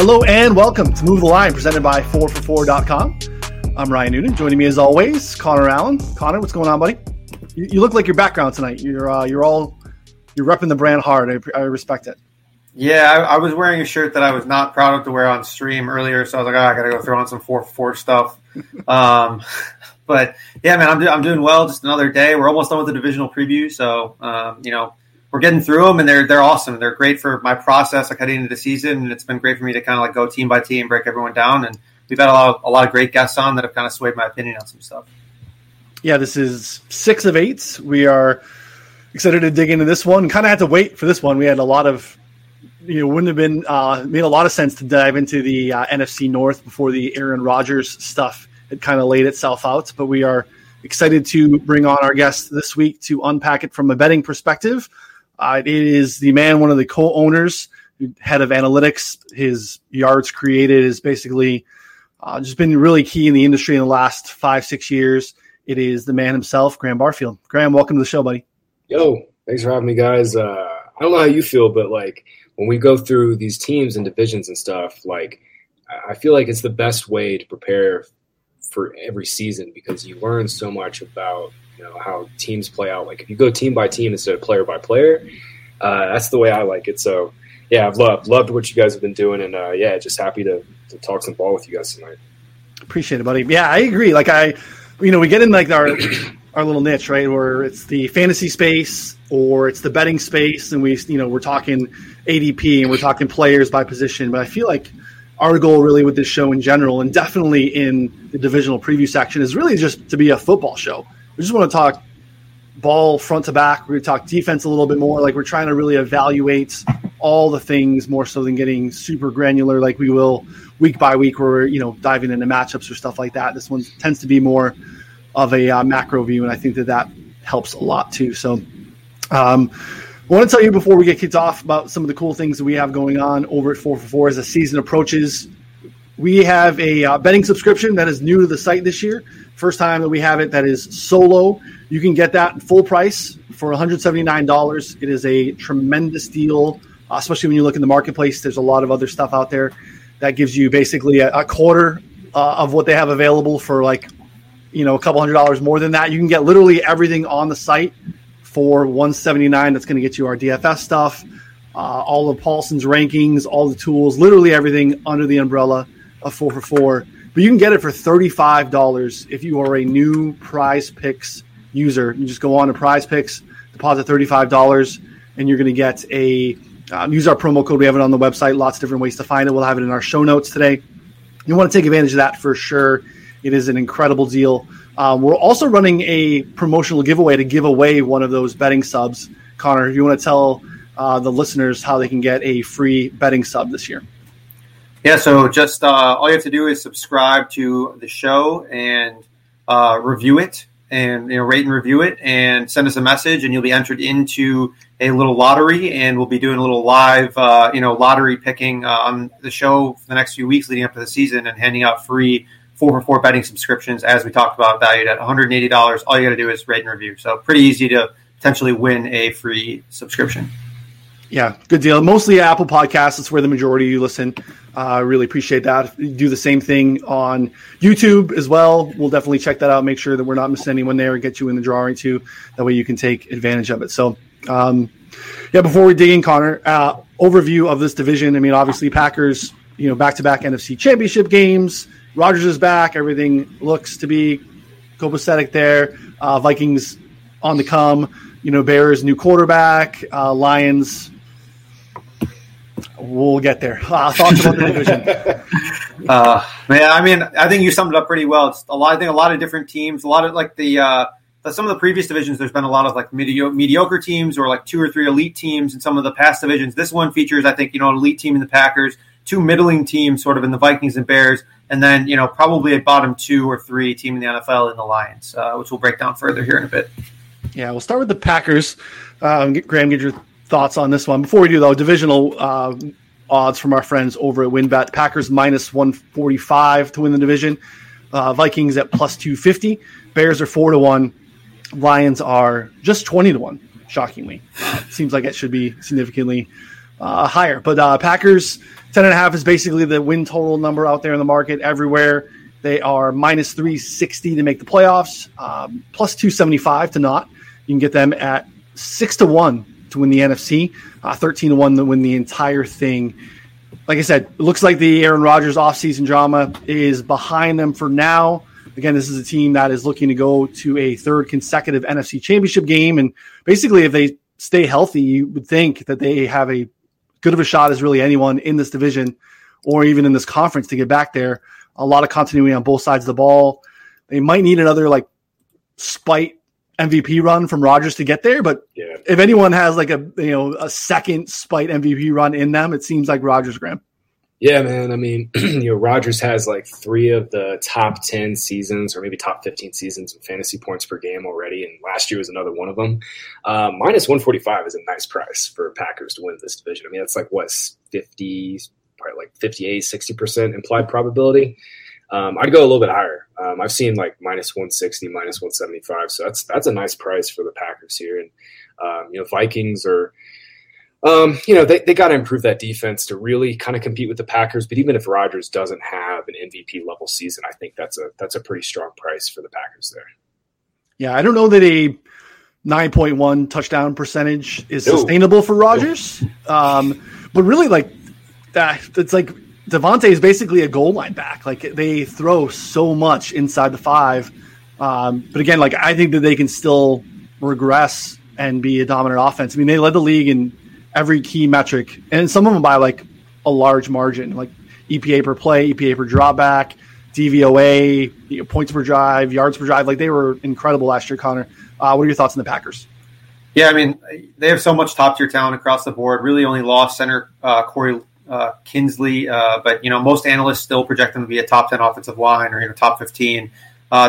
Hello and welcome to Move the Line, presented by 4for4.com. I'm Ryan Noonan. Joining me as always, Connor Allen. Connor, what's going on, buddy? You look like your background tonight. You're repping the brand hard. I respect it. Yeah, I was wearing a shirt that I was not proud of to wear on stream earlier, so I was like, I got to go throw on some 4for4 stuff. But yeah, man, I'm doing well. Just another day. We're almost done with the divisional preview, so we're getting through them, and they're awesome. They're great for my process, like heading into the season, and it's been great for me to kind of like go team by team, break everyone down, and we've had a lot of great guests on that have kind of swayed my opinion on some stuff. Yeah, this is 6 of 8. We are excited to dig into this one. Kind of had to wait for this one. We had a lot of, wouldn't have been made a lot of sense to dive into the NFC North before the Aaron Rodgers stuff had kind of laid itself out, but we are excited to bring on our guest this week to unpack it from a betting perspective. It is the man, one of the co-owners, head of analytics. His yards created is basically just been really key in the industry in the last 5-6 years. It is the man himself, Graham Barfield. Graham, welcome to the show, buddy. Yo, thanks for having me, guys. I don't know how you feel, but like when we go through these teams and divisions and stuff, like I feel like it's the best way to prepare for every season because you learn so much about how teams play out. Like if you go team by team instead of player by player, that's the way I like it. So yeah, I've loved what you guys have been doing, and just happy to talk some ball with you guys tonight. Appreciate it, buddy. Yeah, I agree. Like we get in like our little niche, right? Where it's the fantasy space or it's the betting space, and we're talking ADP and we're talking players by position. But I feel like our goal really with this show in general, and definitely in the divisional preview section, is really just to be a football show. We just want to talk ball front to back. We're going to talk defense a little bit more. Like we're trying to really evaluate all the things more so than getting super granular like we will week by week where we're diving into matchups or stuff like that. This one tends to be more of a macro view, and I think that helps a lot too. So I want to tell you before we get kicked off about some of the cool things that we have going on over at 4for4 as the season approaches. We have a betting subscription that is new to the site this year. First time that we have it that is solo. You can get that full price for $179. It is a tremendous deal, especially when you look in the marketplace. There's a lot of other stuff out there that gives you basically a quarter of what they have available for a couple $100 more than that. You can get literally everything on the site for $179. That's going to get you our DFS stuff, all of Paulson's rankings, all the tools, literally everything under the umbrella of 4for4. But you can get it for $35 if you are a new PrizePix user. You just go on to PrizePix, deposit $35, and you're going to get use our promo code. We have it on the website. Lots of different ways to find it. We'll have it in our show notes today. You want to take advantage of that for sure. It is an incredible deal. We're also running a promotional giveaway to give away one of those betting subs. Connor, if you want to tell the listeners how they can get a free betting sub this year. Yeah, so just all you have to do is subscribe to the show and review it and rate and review it and send us a message, and you'll be entered into a little lottery, and we'll be doing a little live lottery picking on the show for the next few weeks leading up to the season and handing out free 4for4 betting subscriptions, as we talked about, valued at $180. All you got to do is rate and review. So pretty easy to potentially win a free subscription. Yeah, good deal. Mostly Apple Podcasts. That's where the majority of you listen. I really appreciate that. You do the same thing on YouTube as well. We'll definitely check that out. Make sure that we're not missing anyone there and get you in the drawing too. That way you can take advantage of it. So, before we dig in, Connor, overview of this division. I mean, obviously Packers, back-to-back NFC championship games. Rodgers is back. Everything looks to be copacetic there. Vikings on the come. Bears, new quarterback. Lions, we'll get there. Thoughts about the division? I think you summed it up pretty well. It's a lot of different teams. A lot of some of the previous divisions, there's been a lot of mediocre teams or 2 or 3 elite teams in some of the past divisions. This one features, I think, an elite team in the Packers, 2 middling teams sort of in the Vikings and Bears, and then, probably a bottom 2 or 3 team in the NFL in the Lions, which we'll break down further here in a bit. Yeah, we'll start with the Packers. Graham, get your thoughts on this one. Before we do, though, divisional odds from our friends over at WinBet. Packers minus 145 to win the division. Vikings at plus 250. Bears are 4-1. Lions are just 20-1, shockingly. Seems like it should be significantly higher. But Packers 10.5 is basically the win total number out there in the market everywhere. They are minus 360 to make the playoffs, plus 275 to not. You can get them at 6-1 to win the NFC, 13-1 to win the entire thing. Like I said, it looks like the Aaron Rodgers offseason drama is behind them for now. Again, this is a team that is looking to go to a third consecutive NFC championship game. And basically, if they stay healthy, you would think that they have a good of a shot as really anyone in this division or even in this conference to get back there. A lot of continuity on both sides of the ball. They might need another like spite MVP run from Rodgers to get there, but if anyone has like a second spite MVP run in them, it seems like Rodgers, Graham. Yeah, man. I mean, Rodgers has like 3 of the top 10 seasons or maybe top 15 seasons in fantasy points per game already. And last year was another one of them. Minus 145 is a nice price for Packers to win this division. I mean, that's like what, 50, probably like 58, 60% implied probability. I'd go a little bit higher. I've seen like minus 160, minus 175. So that's a nice price for the Packers here. And, Vikings are, they got to improve that defense to really kind of compete with the Packers. But even if Rodgers doesn't have an MVP level season, I think that's a pretty strong price for the Packers there. Yeah, I don't know that a 9.1 touchdown percentage is sustainable for Rodgers. But really, like that, it's like Davante is basically a goal line back. Like they throw so much inside the 5. But again, like I think that they can still regress and be a dominant offense. I mean, they led the league in every key metric, and some of them by like a large margin, like EPA per play, EPA per drawback, DVOA, points per drive, yards per drive. Like they were incredible last year, Connor. What are your thoughts on the Packers? Yeah, I mean, they have so much top-tier talent across the board. Really only lost center Corey Kinsley, but, most analysts still project them to be a top 10 offensive line or, top 15.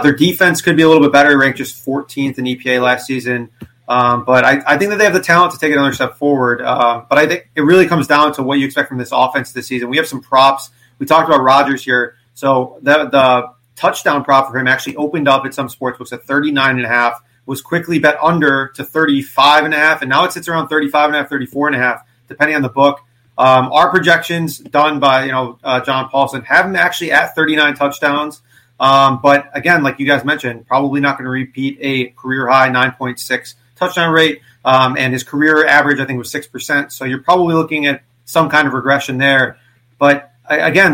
Their defense could be a little bit better, ranked just 14th in EPA last season. But I think that they have the talent to take another step forward. But I think it really comes down to what you expect from this offense this season. We have some props. We talked about Rodgers here. So the touchdown prop for him actually opened up at some sportsbooks at 39.5, was quickly bet under to 35.5, and now it sits around 35.5, 34.5, depending on the book. Our projections done by, John Paulson have him actually at 39 touchdowns. But again, like you guys mentioned, probably not going to repeat a career high 9.6 touchdown rate, and his career average, I think, was 6%. So you're probably looking at some kind of regression there. But again,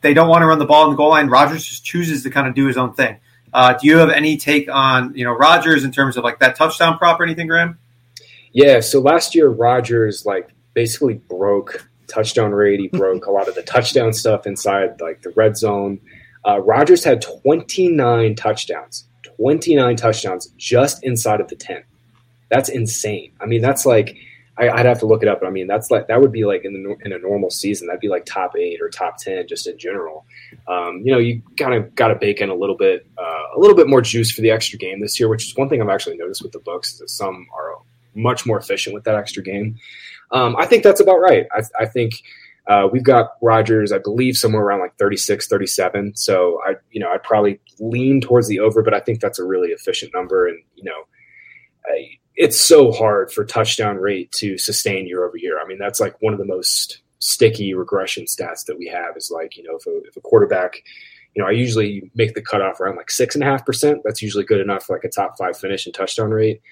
they don't want to run the ball in the goal line. Rodgers just chooses to kind of do his own thing. Do you have any take on, Rodgers in terms of like that touchdown prop or anything, Graham? Yeah. So last year, Rodgers basically broke touchdown rate. He broke a lot of the touchdown stuff inside like the red zone. Rodgers had 29 touchdowns just inside of the 10. That's insane. I mean, that's like I'd have to look it up. But I mean, that's like that would be like in a normal season, that'd be like top 8 or top 10 just in general. You kind of got to bake in a little bit more juice for the extra game this year, which is one thing I've actually noticed with the books is that some are much more efficient with that extra game. I think that's about right. I think we've got Rodgers, I believe, somewhere around like 36, 37. So I'd probably lean towards the over, but I think that's a really efficient number, and it's so hard for touchdown rate to sustain year over year. I mean, that's like one of the most sticky regression stats that we have is like, if a quarterback, I usually make the cutoff around like 6.5%. That's usually good enough for like a top 5 finish in touchdown rate.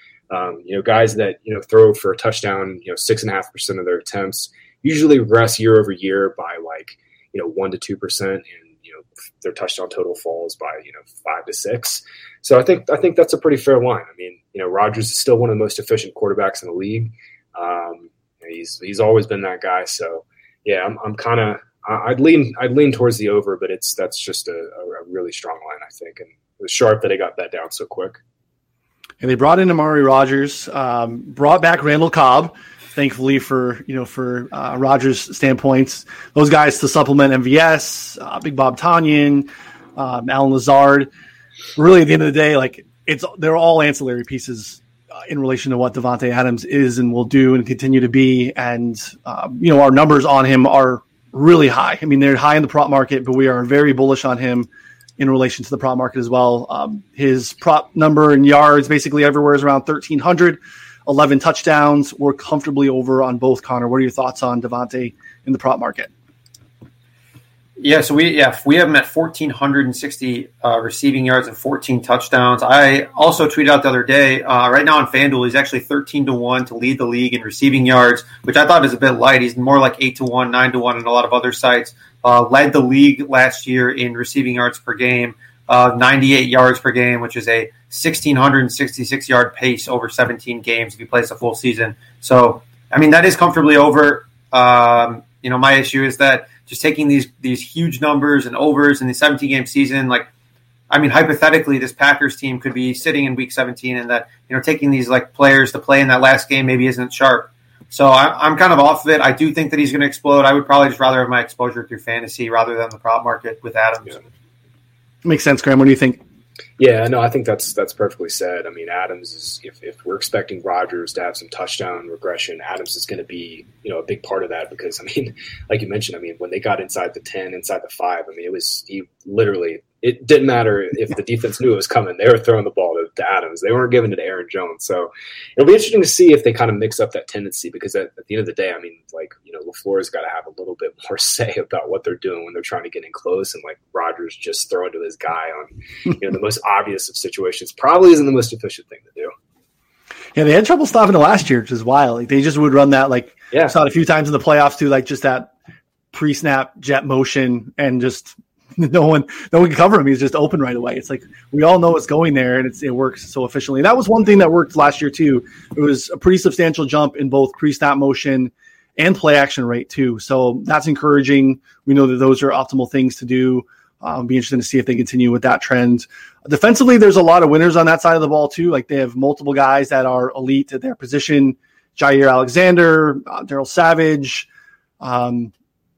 Guys that, throw for a touchdown, 6.5% of their attempts usually regress year over year by like, 1 to 2%. And, their touchdown total falls by 5 to 6, so I think that's a pretty fair line. I mean, Rodgers is still one of the most efficient quarterbacks in the league. He's always been that guy. So yeah, I'm kind of I'd lean towards the over, but that's just a really strong line, I think, and it was sharp that I got that down so quick. And they brought in Amari Rodgers, brought back Randall Cobb. Thankfully for Rodgers' standpoints, those guys to supplement MVS, Big Bob Tonyan, Alan Lazard. Really, at the end of the day, they're all ancillary pieces in relation to what Davante Adams is and will do and continue to be. And our numbers on him are really high. I mean, they're high in the prop market, but we are very bullish on him in relation to the prop market as well. His prop number and yards basically everywhere is around 1,300. 11 touchdowns. We're comfortably over on both. Connor, what are your thoughts on Davante in the prop market? Yeah, so we have him at 1,460 receiving yards and 14 touchdowns. I also tweeted out the other day, right now on FanDuel, he's actually 13-1 to lead the league in receiving yards, which I thought is a bit light. He's more like 8-1, 9-1 on a lot of other sites. Led the league last year in receiving yards per game, 98 yards per game, which is a 1,666-yard pace over 17 games if he plays the full season. So, I mean, that is comfortably over. You know, my issue is that just taking these huge numbers and overs in the 17-game season, like, I mean, hypothetically, this Packers team could be sitting in Week 17 and that, you know, taking these, like, players to play in that last game maybe isn't sharp. So I'm kind of off of it. I do think that he's going to explode. I would probably just rather have my exposure through fantasy rather than the prop market with Adams. Yeah. Makes sense, Graham. What do you think? Yeah, no, I think that's perfectly said. I mean, Adams is, if we're expecting Rodgers to have some touchdown regression, Adams is going to be, you know, a big part of that because, I mean, like you mentioned, I mean, when they got inside the 10, inside the 5, I mean, it didn't matter if the defense knew it was coming. They were throwing the ball to Adams. They weren't giving it to Aaron Jones. So it'll be interesting to see if they kind of mix up that tendency because at the end of the day, I mean, like, you know, LaFleur's got to have a little bit more say about what they're doing when they're trying to get in close, and like Rodgers just throwing to his guy on, you know, the most obvious of situations probably isn't the most efficient thing to do. Yeah, they had trouble stopping it last year, which is wild. Like, they just would run that, like, saw it a few times in the playoffs too, like just that pre-snap jet motion and just – No one can cover him. He's just open right away. It's like we all know it's going there, and it works so efficiently. That was one thing that worked last year too. It was a pretty substantial jump in both pre-snap motion and play action rate too. So that's encouraging. We know that those are optimal things to do. Be interesting to see if they continue with that trend. Defensively, there's a lot of winners on that side of the ball too. Like they have multiple guys that are elite at their position: Jaire Alexander, Darryl Savage.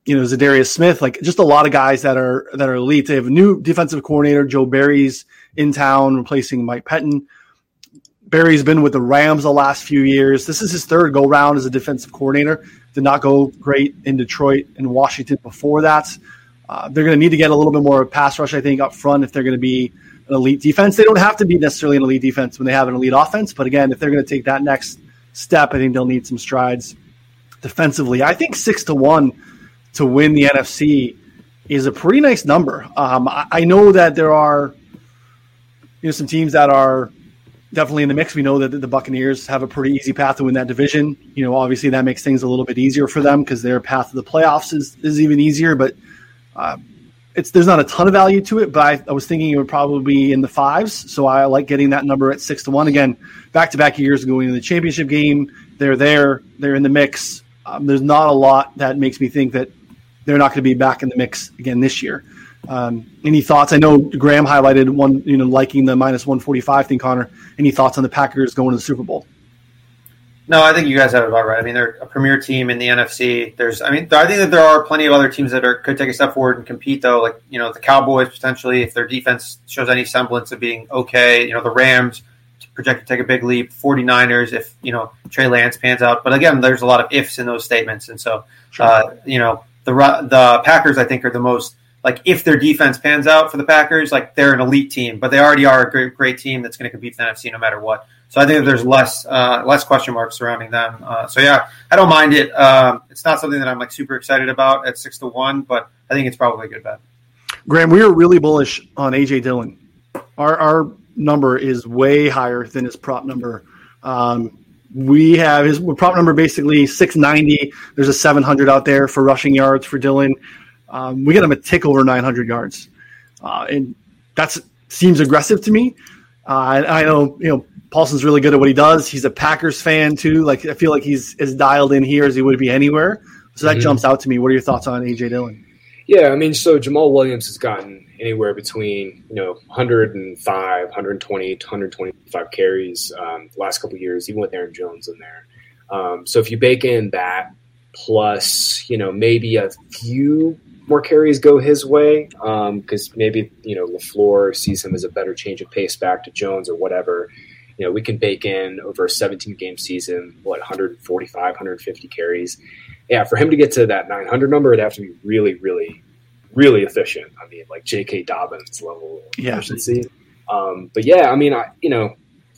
You know, Zadarius Smith, like just a lot of guys that are elite. They have a new defensive coordinator, Joe Barry's in town, replacing Mike Pettin. Barry's been with the Rams the last few years. This is his third go round as a defensive coordinator. Did not go great in Detroit and Washington before that. They're going to need to get a little bit more pass rush, I think, up front if they're going to be an elite defense. They don't have to be necessarily an elite defense when they have an elite offense. But again, if they're going to take that next step, I think they'll need some strides defensively. I think 6-1. To win the NFC is a pretty nice number. I know that there are, you know, some teams that are definitely in the mix. We know that the Buccaneers have a pretty easy path to win that division. You know, obviously that makes things a little bit easier for them because their path to the playoffs is even easier. But there's not a ton of value to it. But I was thinking it would probably be in the fives. So I like getting that number at 6-1. Again, back-to-back years going into the championship game. They're there. They're in the mix. There's not a lot that makes me think that they're not going to be back in the mix again this year. Any thoughts? I know Graham highlighted one, you know, liking the -145 thing, Connor. Any thoughts on the Packers going to the Super Bowl? No, I think you guys have it about right. I mean, they're a premier team in the NFC. I think that there are plenty of other teams that could take a step forward and compete, though. Like, you know, the Cowboys potentially, if their defense shows any semblance of being okay. You know, the Rams projected to take a big leap. 49ers, if, you know, Trey Lance pans out. But again, there's a lot of ifs in those statements, and so sure. You know. The Packers, I think, are the most, like, if their defense pans out for the Packers, like, they're an elite team, but they already are a great team that's going to compete with the NFC no matter what. So I think there's less question marks surrounding them. So yeah, I don't mind it. It's not something that I'm like super excited about at 6-1, but I think it's probably a good bet. Graham, we are really bullish on A.J. Dillon. Our number is way higher than his prop number. We have his prop number basically 690. There's a 700 out there for rushing yards for Dillon. We got him a tick over 900 yards, and that seems aggressive to me. I know, you know, Paulson's really good at what he does. He's a Packers fan too. Like, I feel like he's as dialed in here as he would be anywhere. So that jumps out to me. What are your thoughts on A.J. Dillon? Yeah, I mean, so Jamal Williams has gotten anywhere between, you know, 105, 120, 125 carries the last couple of years, even with Aaron Jones in there. So if you bake in that plus, you know, maybe a few more carries go his way because maybe, you know, LaFleur sees him as a better change of pace back to Jones or whatever. You know, we can bake in over a 17-game season, 145, 150 carries. Yeah, for him to get to that 900 number, it'd have to be really, really, really efficient. I mean, like J.K. Dobbins level efficiency. But yeah, I mean,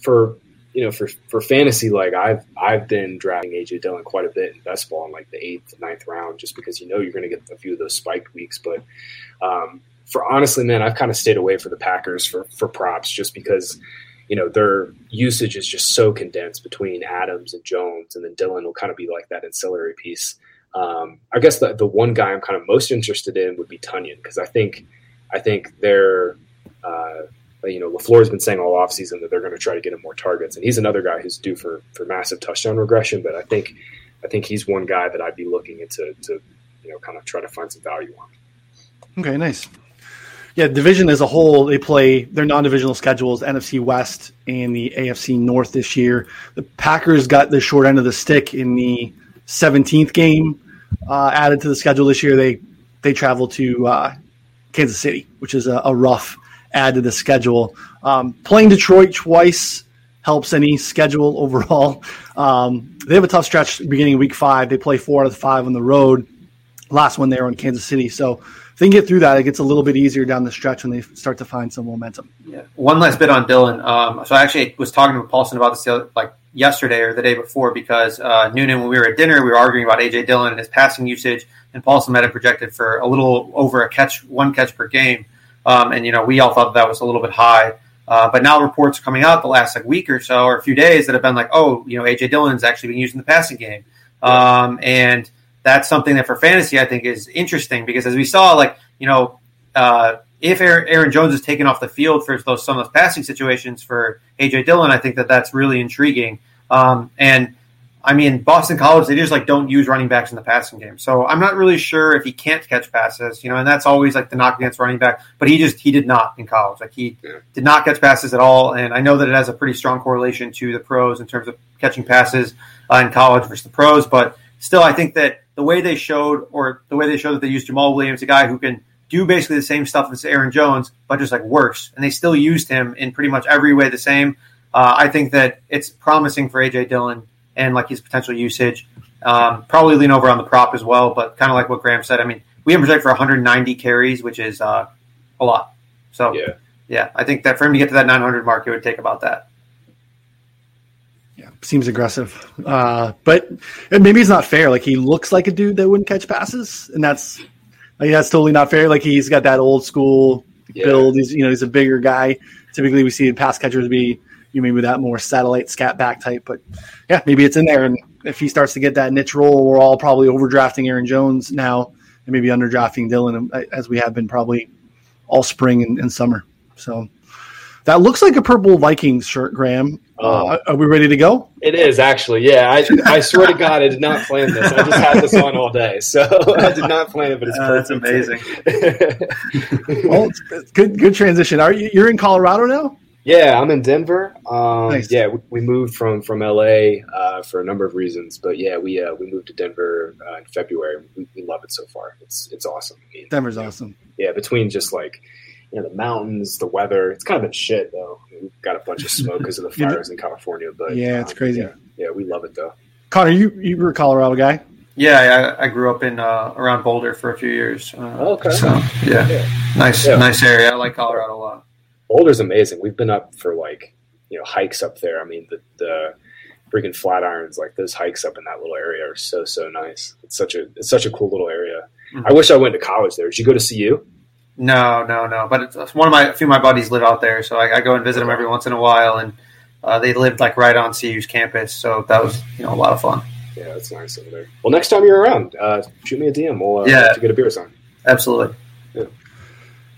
for you know, for fantasy, like I've been drafting A.J. Dillon quite a bit in best ball in like the 8th, 9th round, just because you know you're going to get a few of those spiked weeks. But for honestly, man, I've kind of stayed away for the Packers for props, just because you know their usage is just so condensed between Adams and Jones, and then Dillon will kind of be like that ancillary piece. I guess the one guy I'm kind of most interested in would be Tonyan, because I think they're you know, LaFleur's been saying all offseason that they're going to try to get him more targets, and he's another guy who's due for massive touchdown regression. But I think he's one guy that I'd be looking into to, you know, kind of try to find some value on. Okay, nice. Yeah, division as a whole, they play their non-divisional schedules, NFC West and the AFC North this year. The Packers got the short end of the stick in the 17th game added to the schedule this year. They travel to Kansas City, which is a rough add to the schedule. Playing Detroit twice helps any schedule overall. They have a tough stretch beginning week 5. They play 4 out of 5 on the road. Last one there on Kansas City. So if they can get through that, it gets a little bit easier down the stretch when they start to find some momentum. Yeah. One last bit on Dillon. So I actually was talking to Paulson about this like yesterday or the day before, because Noonan, when we were at dinner, we were arguing about A.J. Dillon and his passing usage, and Paulson had it projected for a little over one catch per game. And, you know, we all thought that was a little bit high. But now reports are coming out the last like week or so, or a few days, that have been like, oh, you know, A.J. Dillon's actually been used in the passing game. And that's something that for fantasy I think is interesting, because as we saw, like, you know, if Aaron Jones is taken off the field for some of those passing situations for A.J. Dillon, I think that that's really intriguing. And, I mean, Boston College, they just like don't use running backs in the passing game. So I'm not really sure if he can't catch passes, you know, and that's always like the knock against running back. But he did not in college. Like he did not catch passes at all. And I know that it has a pretty strong correlation to the pros in terms of catching passes in college versus the pros. But still, I think that the way they showed that they used Jamal Williams, a guy who can do basically the same stuff as Aaron Jones, but just like worse. And they still used him in pretty much every way the same. I think that it's promising for A.J. Dillon and like his potential usage. Probably lean over on the prop as well, but kind of like what Graham said, I mean, we have him projected for 190 carries, which is a lot. So, yeah, I think that for him to get to that 900 mark, it would take about that. Yeah, seems aggressive. But maybe it's not fair. Like, he looks like a dude that wouldn't catch passes, and that's totally not fair. Like, he's got that old-school build. He's, you know, he's a bigger guy. Typically, we see pass catchers be – you maybe that more satellite scat back type, but yeah, maybe it's in there. And if he starts to get that niche role, we're all probably overdrafting Aaron Jones now and maybe underdrafting Dillon, as we have been probably all spring and summer. So that looks like a purple Vikings shirt, Graham. Are we ready to go? It is actually. Yeah. I swear to God, I did not plan this. I just had this on all day. So I did not plan it, but it's perfect. That's amazing. Well, it's good transition. You're in Colorado now? Yeah, I'm in Denver. Nice. Yeah, we moved from L.A. For a number of reasons, but yeah, we moved to Denver in February. We love it so far. It's awesome. I mean, Denver's awesome. Yeah, between just like, you know, the mountains, the weather. It's kind of been shit though. I mean, we've got a bunch of smoke because of the fires in California, but yeah, it's crazy. Yeah, we love it though. Connor, you were a Colorado guy. Yeah, I grew up in around Boulder for a few years. Okay. So yeah. Nice area. I like Colorado a lot. Boulder's amazing. We've been up for like, you know, hikes up there. I mean, the freaking Flatirons, like those hikes up in that little area are so nice. It's such a cool little area. Mm-hmm. I wish I went to college there. Did you go to CU? No. But it's a few of my buddies live out there, so I go and visit them every once in a while. And they lived like right on CU's campus, so that was, you know, a lot of fun. Yeah, it's nice over there. Well, next time you're around, shoot me a DM. We'll have to get a beer sign. Absolutely. Yeah.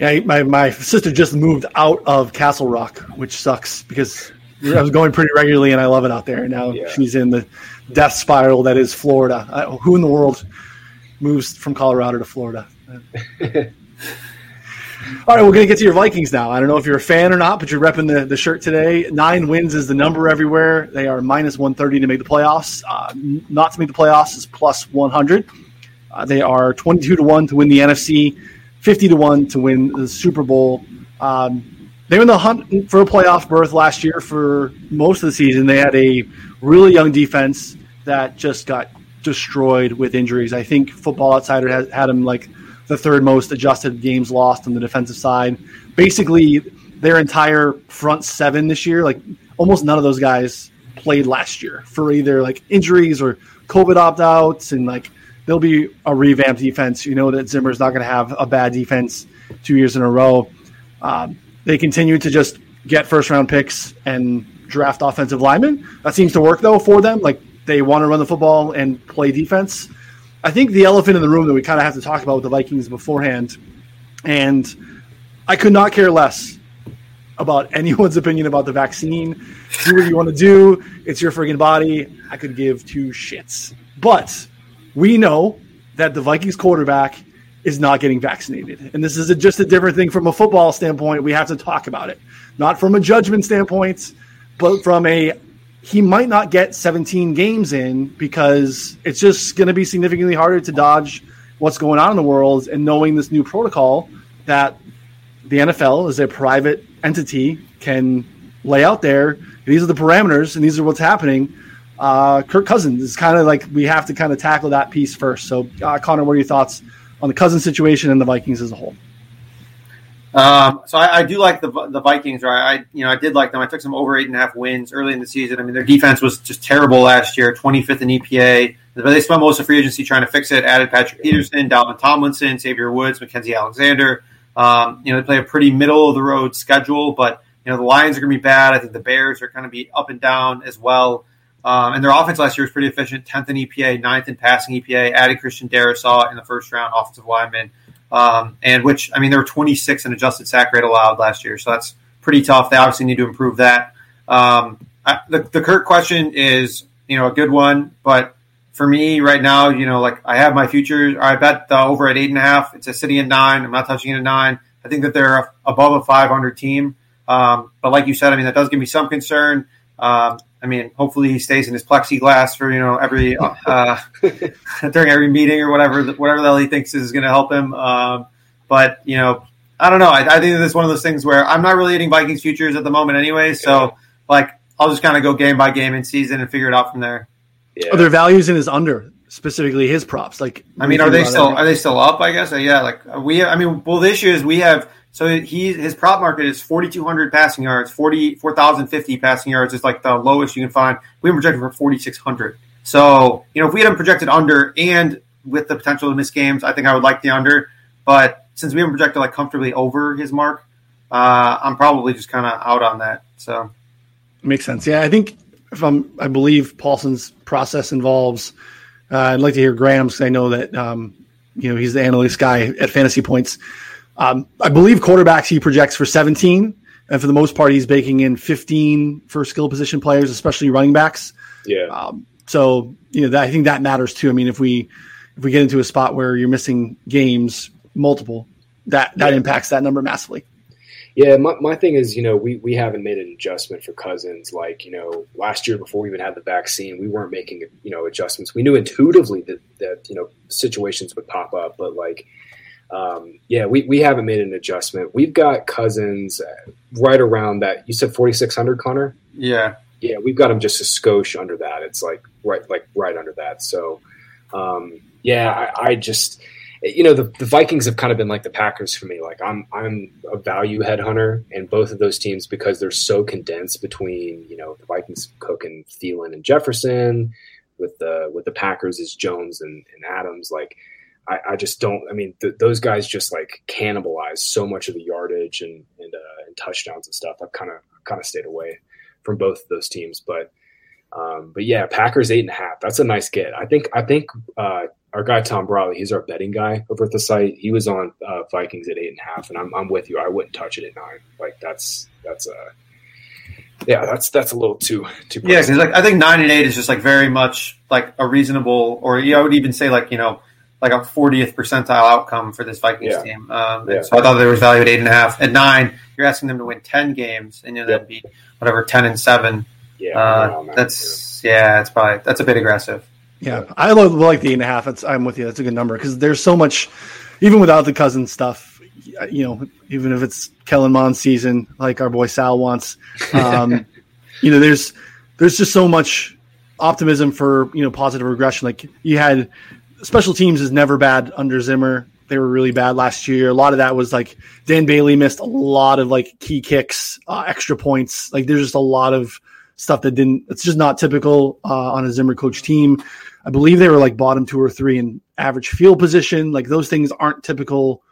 Yeah, my sister just moved out of Castle Rock, which sucks because I was going pretty regularly and I love it out there. Now she's in the death spiral that is Florida. Who in the world moves from Colorado to Florida? All right, we're going to get to your Vikings now. I don't know if you're a fan or not, but you're repping the shirt today. 9 wins is the number everywhere. They are minus 130 to make the playoffs. Not to make the playoffs is plus 100. They are 22-1 to win the NFC. 50-1 to win the Super Bowl. They were in the hunt for a playoff berth last year for most of the season. They had a really young defense that just got destroyed with injuries. I think Football Outsider had them like the third most adjusted games lost on the defensive side. Basically, their entire front seven this year, like almost none of those guys played last year for either like injuries or COVID opt-outs, and like there'll be a revamped defense. You know that Zimmer's not going to have a bad defense 2 years in a row. They continue to just get first-round picks and draft offensive linemen. That seems to work, though, for them. Like, they want to run the football and play defense. I think the elephant in the room that we kind of have to talk about with the Vikings beforehand, and I could not care less about anyone's opinion about the vaccine. Do what you want to do. It's your friggin' body. I could give two shits. But we know that the Vikings quarterback is not getting vaccinated. And this is just a different thing from a football standpoint. We have to talk about it. Not from a judgment standpoint, but from a he might not get 17 games in because it's just going to be significantly harder to dodge what's going on in the world. And knowing this new protocol that the NFL is a private entity can lay out there, these are the parameters and these are what's happening. Kirk Cousins is kind of like, we have to kind of tackle that piece first. So Connor, what are your thoughts on the Cousins situation and the Vikings as a whole? So I do like the Vikings, right? I did like them. I took some over 8.5 wins early in the season. I mean, their defense was just terrible last year, 25th in EPA. But they spent most of free agency trying to fix it. Added Patrick Peterson, Dalvin Tomlinson, Xavier Woods, Mackenzie Alexander. They play a pretty middle of the road schedule, but the Lions are going to be bad. I think the Bears are going to be up and down as well. And their offense last year was pretty efficient, 10th in EPA, 9th in passing EPA. Added Christian Darrisaw in the first round, offensive lineman. They were 26 in adjusted sack rate allowed last year, so that's pretty tough. They obviously need to improve that. The Kirk question is, a good one, but for me right now, I have my futures. I bet over at 8.5. It's a city at 9. I'm not touching it at 9. I think that they're above a 500 team. But like you said, that does give me some concern. Hopefully he stays in his plexiglass for, every during every meeting or whatever the hell he thinks is going to help him. I don't know. I think that it's one of those things where I'm not really hitting Vikings futures at the moment anyway. So, I'll just kind of go game by game in season and figure it out from there. Yeah. Are there values in his under, specifically his props? Are they still up, I guess? The issue is we have – so his prop market is 4,200 passing yards, 4,050 passing yards is the lowest you can find. We have him projected for 4,600. So, if we had him projected under and with the potential to miss games, I think I would like the under. But since we have him projected comfortably over his mark, I'm probably just kind of out on that. So makes sense. Yeah, I think I believe Paulson's process involves. I'd like to hear Graham's. I know that he's the analytics guy at Fantasy Points. I believe quarterbacks he projects for 17, and for the most part he's baking in 15 for skill position players, especially running backs. Yeah. I think that matters too. If we get into a spot where you're missing games multiple, that impacts that number massively. Yeah, my thing is, we haven't made an adjustment for Cousins. Last year before we even had the vaccine, we weren't making, adjustments. We knew intuitively that situations would pop up. But, we haven't made an adjustment. We've got Cousins right around that. You said 4,600, Connor? Yeah. Yeah, we've got him just a skosh under that. It's right under that. So, I just – the Vikings have kind of been like the Packers for me. I'm a value headhunter in both of those teams because they're so condensed between, the Vikings, Cook and Thielen and Jefferson. With the Packers is Jones and Adams. I just don't – those guys just cannibalize so much of the yardage and touchdowns and stuff. I've kind of stayed away from both of those teams. But Packers 8.5. That's a nice get. I think our guy Tom Brawley, he's our betting guy over at the site. He was on Vikings at 8.5, and I'm with you. I wouldn't touch it at 9. That's a little too. Yeah, because I think 9 and 8 is just very much a reasonable, or I would even say a 40th percentile outcome for this Vikings team. So I thought there was value at 8.5. At 9, you're asking them to win 10 games, and that'd be 10 and 7. Yeah, that's a bit aggressive. Yeah, I like the 8.5. I'm with you. That's a good number because there's so much, even without the Cousins stuff. Even if it's Kellen Mond's season, like our boy Sal wants, there's just so much optimism for positive regression. You had special teams is never bad under Zimmer. They were really bad last year. A lot of that was like Dan Bailey missed a lot of like key kicks, extra points. Like there's just a lot of stuff that didn't, it's just not typical on a Zimmer coach team. I believe they were like bottom 2 or 3 in average field position. Like those things aren't typical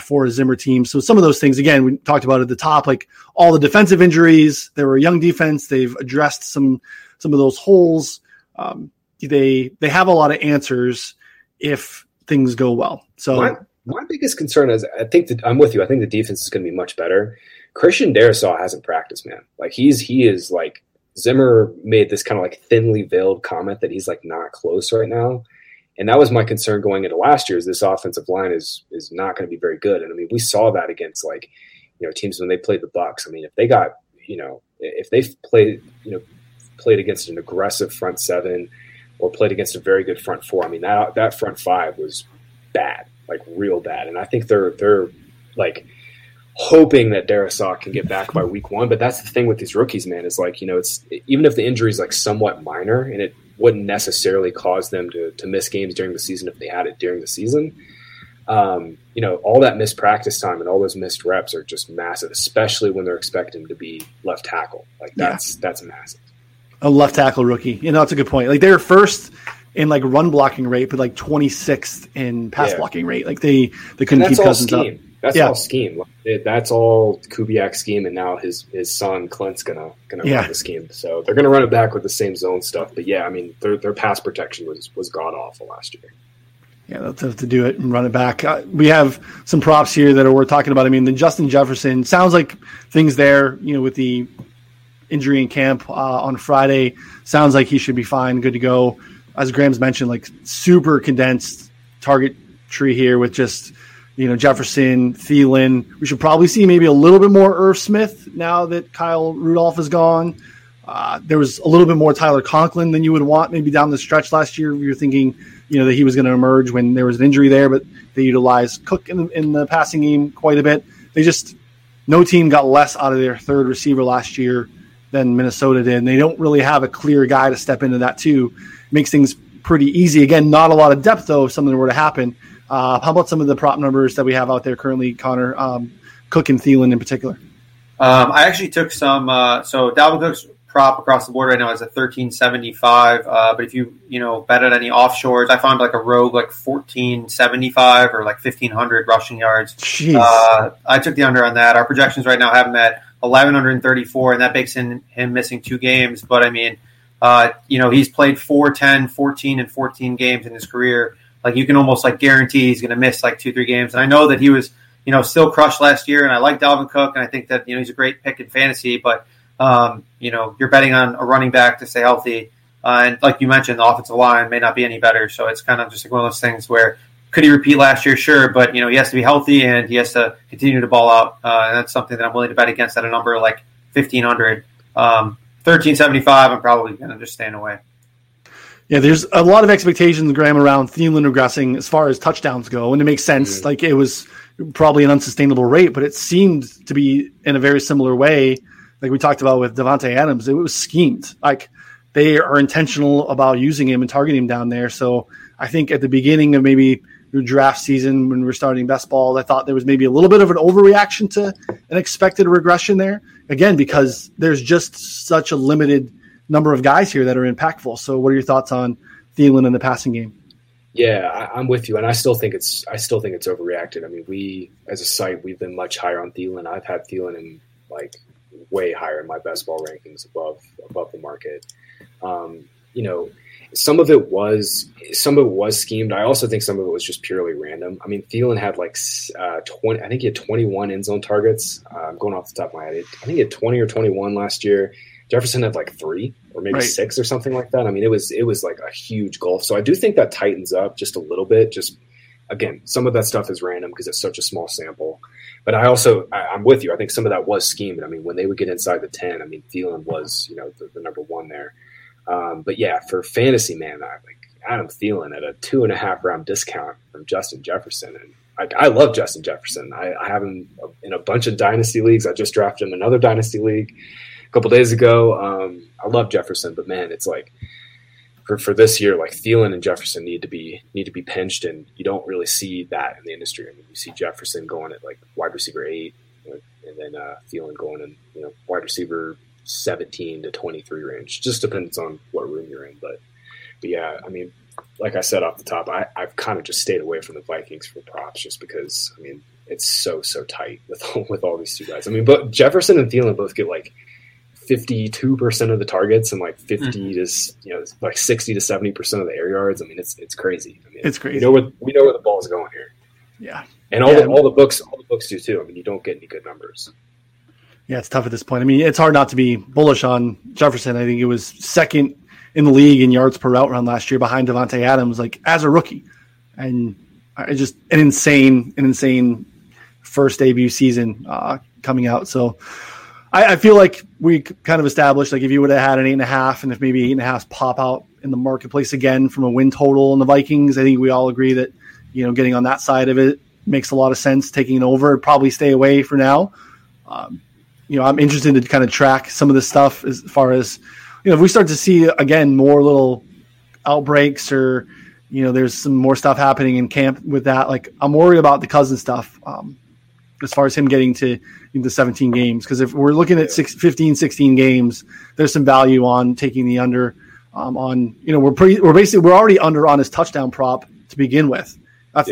for a Zimmer team. So some of those things, again, we talked about at the top, like all the defensive injuries, they were a young defense. They've addressed some of those holes. They have a lot of answers if things go well. So my biggest concern is I think that I'm with you. I think the defense is going to be much better. Christian Darrisaw hasn't practiced, man. Like he is like Zimmer made this kind of like thinly veiled comment that he's like not close right now. And that was my concern going into last year is this offensive line is not going to be very good. And I mean, we saw that against like, you know, teams when they played the Bucs. I mean, if they got, you know, if they played, you know, played against an aggressive front seven, or played against a very good front four. I mean, that front five was bad, like real bad. And I think they're like hoping that Darrisaw can get back by week 1. But that's the thing with these rookies, man, is like, you know, it's even if the injury is like somewhat minor and it wouldn't necessarily cause them to miss games during the season if they had it during the season, you know, all that missed practice time and all those missed reps are just massive, especially when they're expecting to be left tackle. Like that's massive. A left tackle rookie. You know, that's a good point. Like they're first in like run blocking rate, but like 26th in pass blocking rate. Like they couldn't keep Cousins up. That's all scheme. That's all Kubiak's scheme. And now his son Clint's gonna run the scheme. So they're gonna run it back with the same zone stuff. But yeah, I mean their pass protection was god awful last year. Yeah, they'll have to do it and run it back. We have some props here that are worth talking about. I mean, the Justin Jefferson sounds like things there. You know, with the injury in camp on Friday. Sounds like he should be fine, good to go. As Graham's mentioned, like super condensed target tree here with just, you know, Jefferson, Thielen. We should probably see maybe a little bit more Irv Smith now that Kyle Rudolph is gone. There was a little bit more Tyler Conklin than you would want maybe down the stretch last year. We were thinking, you know, that he was going to emerge when there was an injury there, but they utilized Cook in the passing game quite a bit. They just, no team got less out of their third receiver last year than Minnesota did, and they don't really have a clear guy to step into that too. Makes things pretty easy. Again, not a lot of depth, though, if something were to happen. How about some of the prop numbers that we have out there currently, Connor? Cook and Thielen in particular. I actually took some so Dalvin Cook's prop across the board right now is a 1375, but if you bet at any offshores, I found like a rogue like 1475 or like 1500 rushing yards. Jeez. I took the under on that. Our projections right now have him at 1134, and that bakes in him missing 2 games. But I mean, you know, he's played 4, 10, 14, and 14 games in his career. Like you can almost like guarantee he's going to miss like 2-3 games. And I know that he was, you know, still crushed last year. And I like Dalvin Cook, and I think that, you know, he's a great pick in fantasy. But you know, you're betting on a running back to stay healthy, and like you mentioned, the offensive line may not be any better. So it's kind of just like one of those things where could he repeat last year? Sure, but you know, he has to be healthy and he has to continue to ball out. And that's something that I'm willing to bet against at a number like 1,500. 1,375, I'm probably going to just stand away. Yeah, there's a lot of expectations, Graham, around Thielen regressing as far as touchdowns go, and it makes sense. Mm-hmm. Like it was probably an unsustainable rate, but it seemed to be in a very similar way, like we talked about with Davante Adams. It was schemed. Like they are intentional about using him and targeting him down there. So I think at the beginning of maybe draft season when we were starting best ball, I thought there was maybe a little bit of an overreaction to an expected regression there, again, because there's just such a limited number of guys here that are impactful. So what are your thoughts on Thielen in the passing game? Yeah, I'm with you. And I still think it's overreacted. I mean, we, as a site, we've been much higher on Thielen. I've had Thielen in like way higher in my best ball rankings above the market. You know, some of it was schemed. I also think some of it was just purely random. I mean, Thielen had like 20. I think he had 21 end zone targets. I'm going off the top of my head. I think he had 20 or 21 last year. Jefferson had like 3 or maybe 6 or something like that. I mean, it was like a huge gulf. So I do think that tightens up just a little bit. Just again, some of that stuff is random because it's such a small sample. But I also, I'm with you. I think some of that was schemed. I mean, when they would get inside the 10, I mean, Thielen was, you know, the number one there. But yeah, for fantasy, man, I like Adam Thielen at a 2.5 round discount from Justin Jefferson. And I love Justin Jefferson. I have him in a bunch of dynasty leagues. I just drafted him in another dynasty league a couple days ago. I love Jefferson, but man, it's like for this year, like Thielen and Jefferson need to be pinched, and you don't really see that in the industry. I mean, you see Jefferson going at like wide receiver 8, and then Thielen going in, wide receiver 17 to 23 range. Just depends on what room you're in, but yeah, I mean, like I said off the top, I've kind of just stayed away from the Vikings for props just because, I mean, it's so tight with all these two guys. I mean, but Jefferson and Thielen both get like 52% of the targets and like 60 to 70% of the air yards. I mean, it's crazy. I mean, it's crazy. We know where the ball's going here. Yeah, and all the books do too. I mean, you don't get any good numbers. Yeah, it's tough at this point. I mean, it's hard not to be bullish on Jefferson. I think it was second in the league in yards per route run last year behind Davante Adams, like as a rookie, and it's just an insane first debut season coming out. So. I feel like we kind of established, like if you would have had an 8.5 and if maybe 8.5's pop out in the marketplace again from a win total in the Vikings, I think we all agree that, getting on that side of it makes a lot of sense. Taking it over, probably stay away for now. I'm interested to kind of track some of this stuff as far as, if we start to see again, more little outbreaks or, there's some more stuff happening in camp with that. Like I'm worried about the Cousins stuff. As far as him getting to the 17 games. Because if we're looking at 16 games, there's some value on taking the under we're already under on his touchdown prop to begin with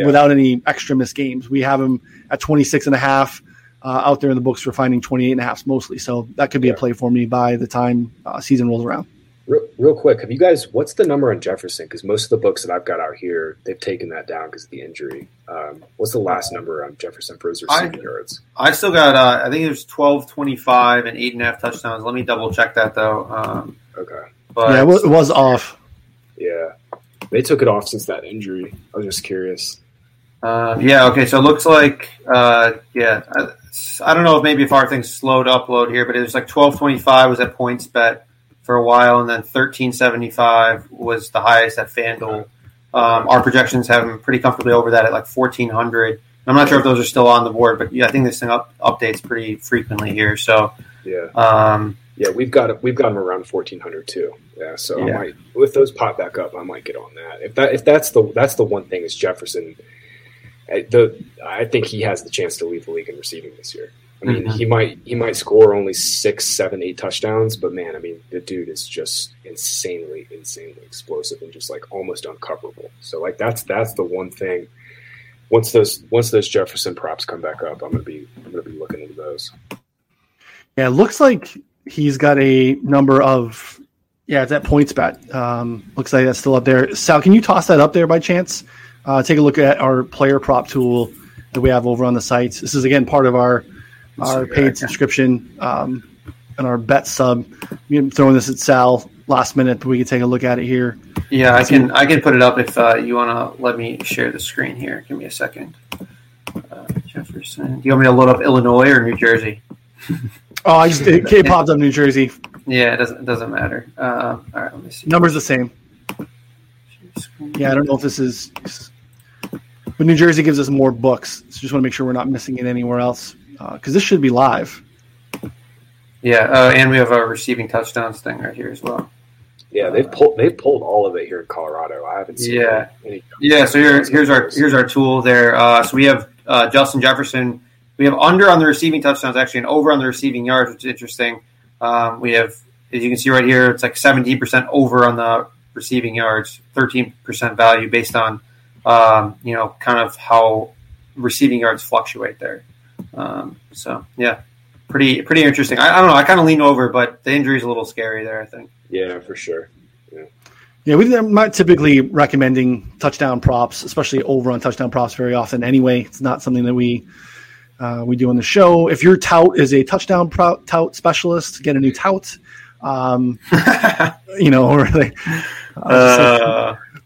without any extra missed games. We have him at 26.5 out there in the books for finding 28.5 mostly. So that could be a play for me by the time season rolls around. Real quick, have you guys – what's the number on Jefferson? Because most of the books that I've got out here, they've taken that down because of the injury. What's the last number on Jefferson for his receiving yards? I've still got I think it was 12.25 and 8.5 touchdowns. Let me double-check that, though. Okay. But, yeah, it was off. Yeah. They took it off since that injury. I was just curious. Yeah, okay. So it looks like I don't know if maybe if our thing's slow to upload here, but it was like 12.25 was at PointsBet for a while, and then 13.75 was the highest at FanDuel. Our projections have him pretty comfortably over that at like 1,400. I'm not sure if those are still on the board, but yeah, I think this thing updates pretty frequently here. So yeah, we've got him around 1,400 too. Yeah, so I might, if those pop back up, I might get on that. If that's the one thing is Jefferson. I think he has the chance to lead the league in receiving this year. I mean, he might score only 6, 7, 8 touchdowns, but man, I mean, the dude is just insanely explosive and just like almost uncoverable. So like that's the one thing. Once those Jefferson props come back up, I'm gonna be looking into those. Yeah, it looks like he's got a number of it's at PointsBet. Looks like that's still up there. Sal, can you toss that up there by chance? Take a look at our player prop tool that we have over on the site. This is again part of our paid subscription and our bet sub. I'm throwing this at Sal last minute, but we can take a look at it here. Yeah, I can put it up if you want to let me share the screen here. Give me a second. Jefferson. Do you want me to load up Illinois or New Jersey? Oh, it popped up New Jersey. Yeah, it doesn't matter. All right, let me see. Number's the same. Yeah, I don't know if this is – but New Jersey gives us more books, so just want to make sure we're not missing it anywhere else. Because this should be live. Yeah, and we have a receiving touchdowns thing right here as well. Yeah, they've pulled all of it here in Colorado. I haven't seen any. Yeah, so here's our tool there. So we have Justin Jefferson. We have under on the receiving touchdowns, actually, and over on the receiving yards, which is interesting. We have, as you can see right here, it's like 17% over on the receiving yards, 13% value based on, kind of how receiving yards fluctuate there. So yeah, pretty interesting. I don't know. I kind of lean over, but the injury is a little scary there, I think. Yeah, for sure. Yeah. We're not typically recommending touchdown props, especially over on touchdown props very often. Anyway, it's not something that we do on the show. If your tout is a touchdown tout specialist, get a new tout. Really.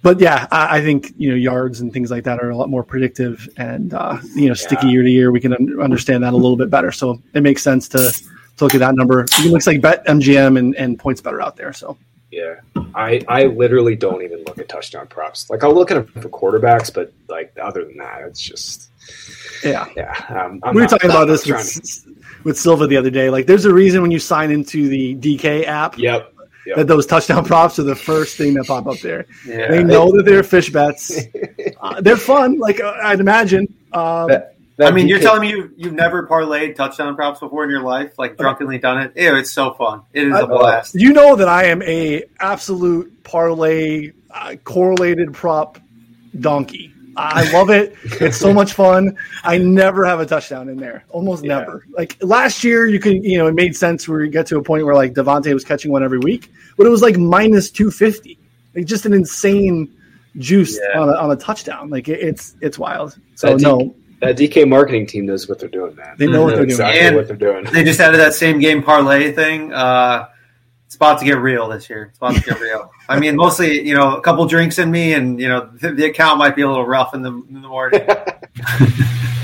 But yeah, I think yards and things like that are a lot more predictive, and sticky year to year. We can understand that a little bit better, so it makes sense to look at that number. It looks like BetMGM and PointsBet are out there. So yeah, I literally don't even look at touchdown props. Like I'll look at them for quarterbacks, but like other than that, it's just we were talking about this with Silva the other day. Like there's a reason when you sign into the DK app. Yep. that those touchdown props are the first thing that pop up there. Yeah. They know that they're fish bets. They're fun, like I'd imagine. I mean, you're telling me you've never parlayed touchdown props before in your life, like drunkenly done it? Ew, it's so fun. It is a blast. You know that I am a absolute parlay correlated prop donkey. I love it. It's so much fun. I never have a touchdown in there. Almost never. Like last year, you could, you know, it made sense where you get to a point where like Davante was catching one every week, but it was like minus 250. Like just an insane juice on a touchdown. Like it's wild. So that DK marketing team knows what they're doing, man. They know what they're doing. And what they're doing. They just added that same game parlay thing. It's about to get real this year. It's about to get real. I mean, mostly, you know, a couple drinks in me, and you know, the account might be a little rough in the morning.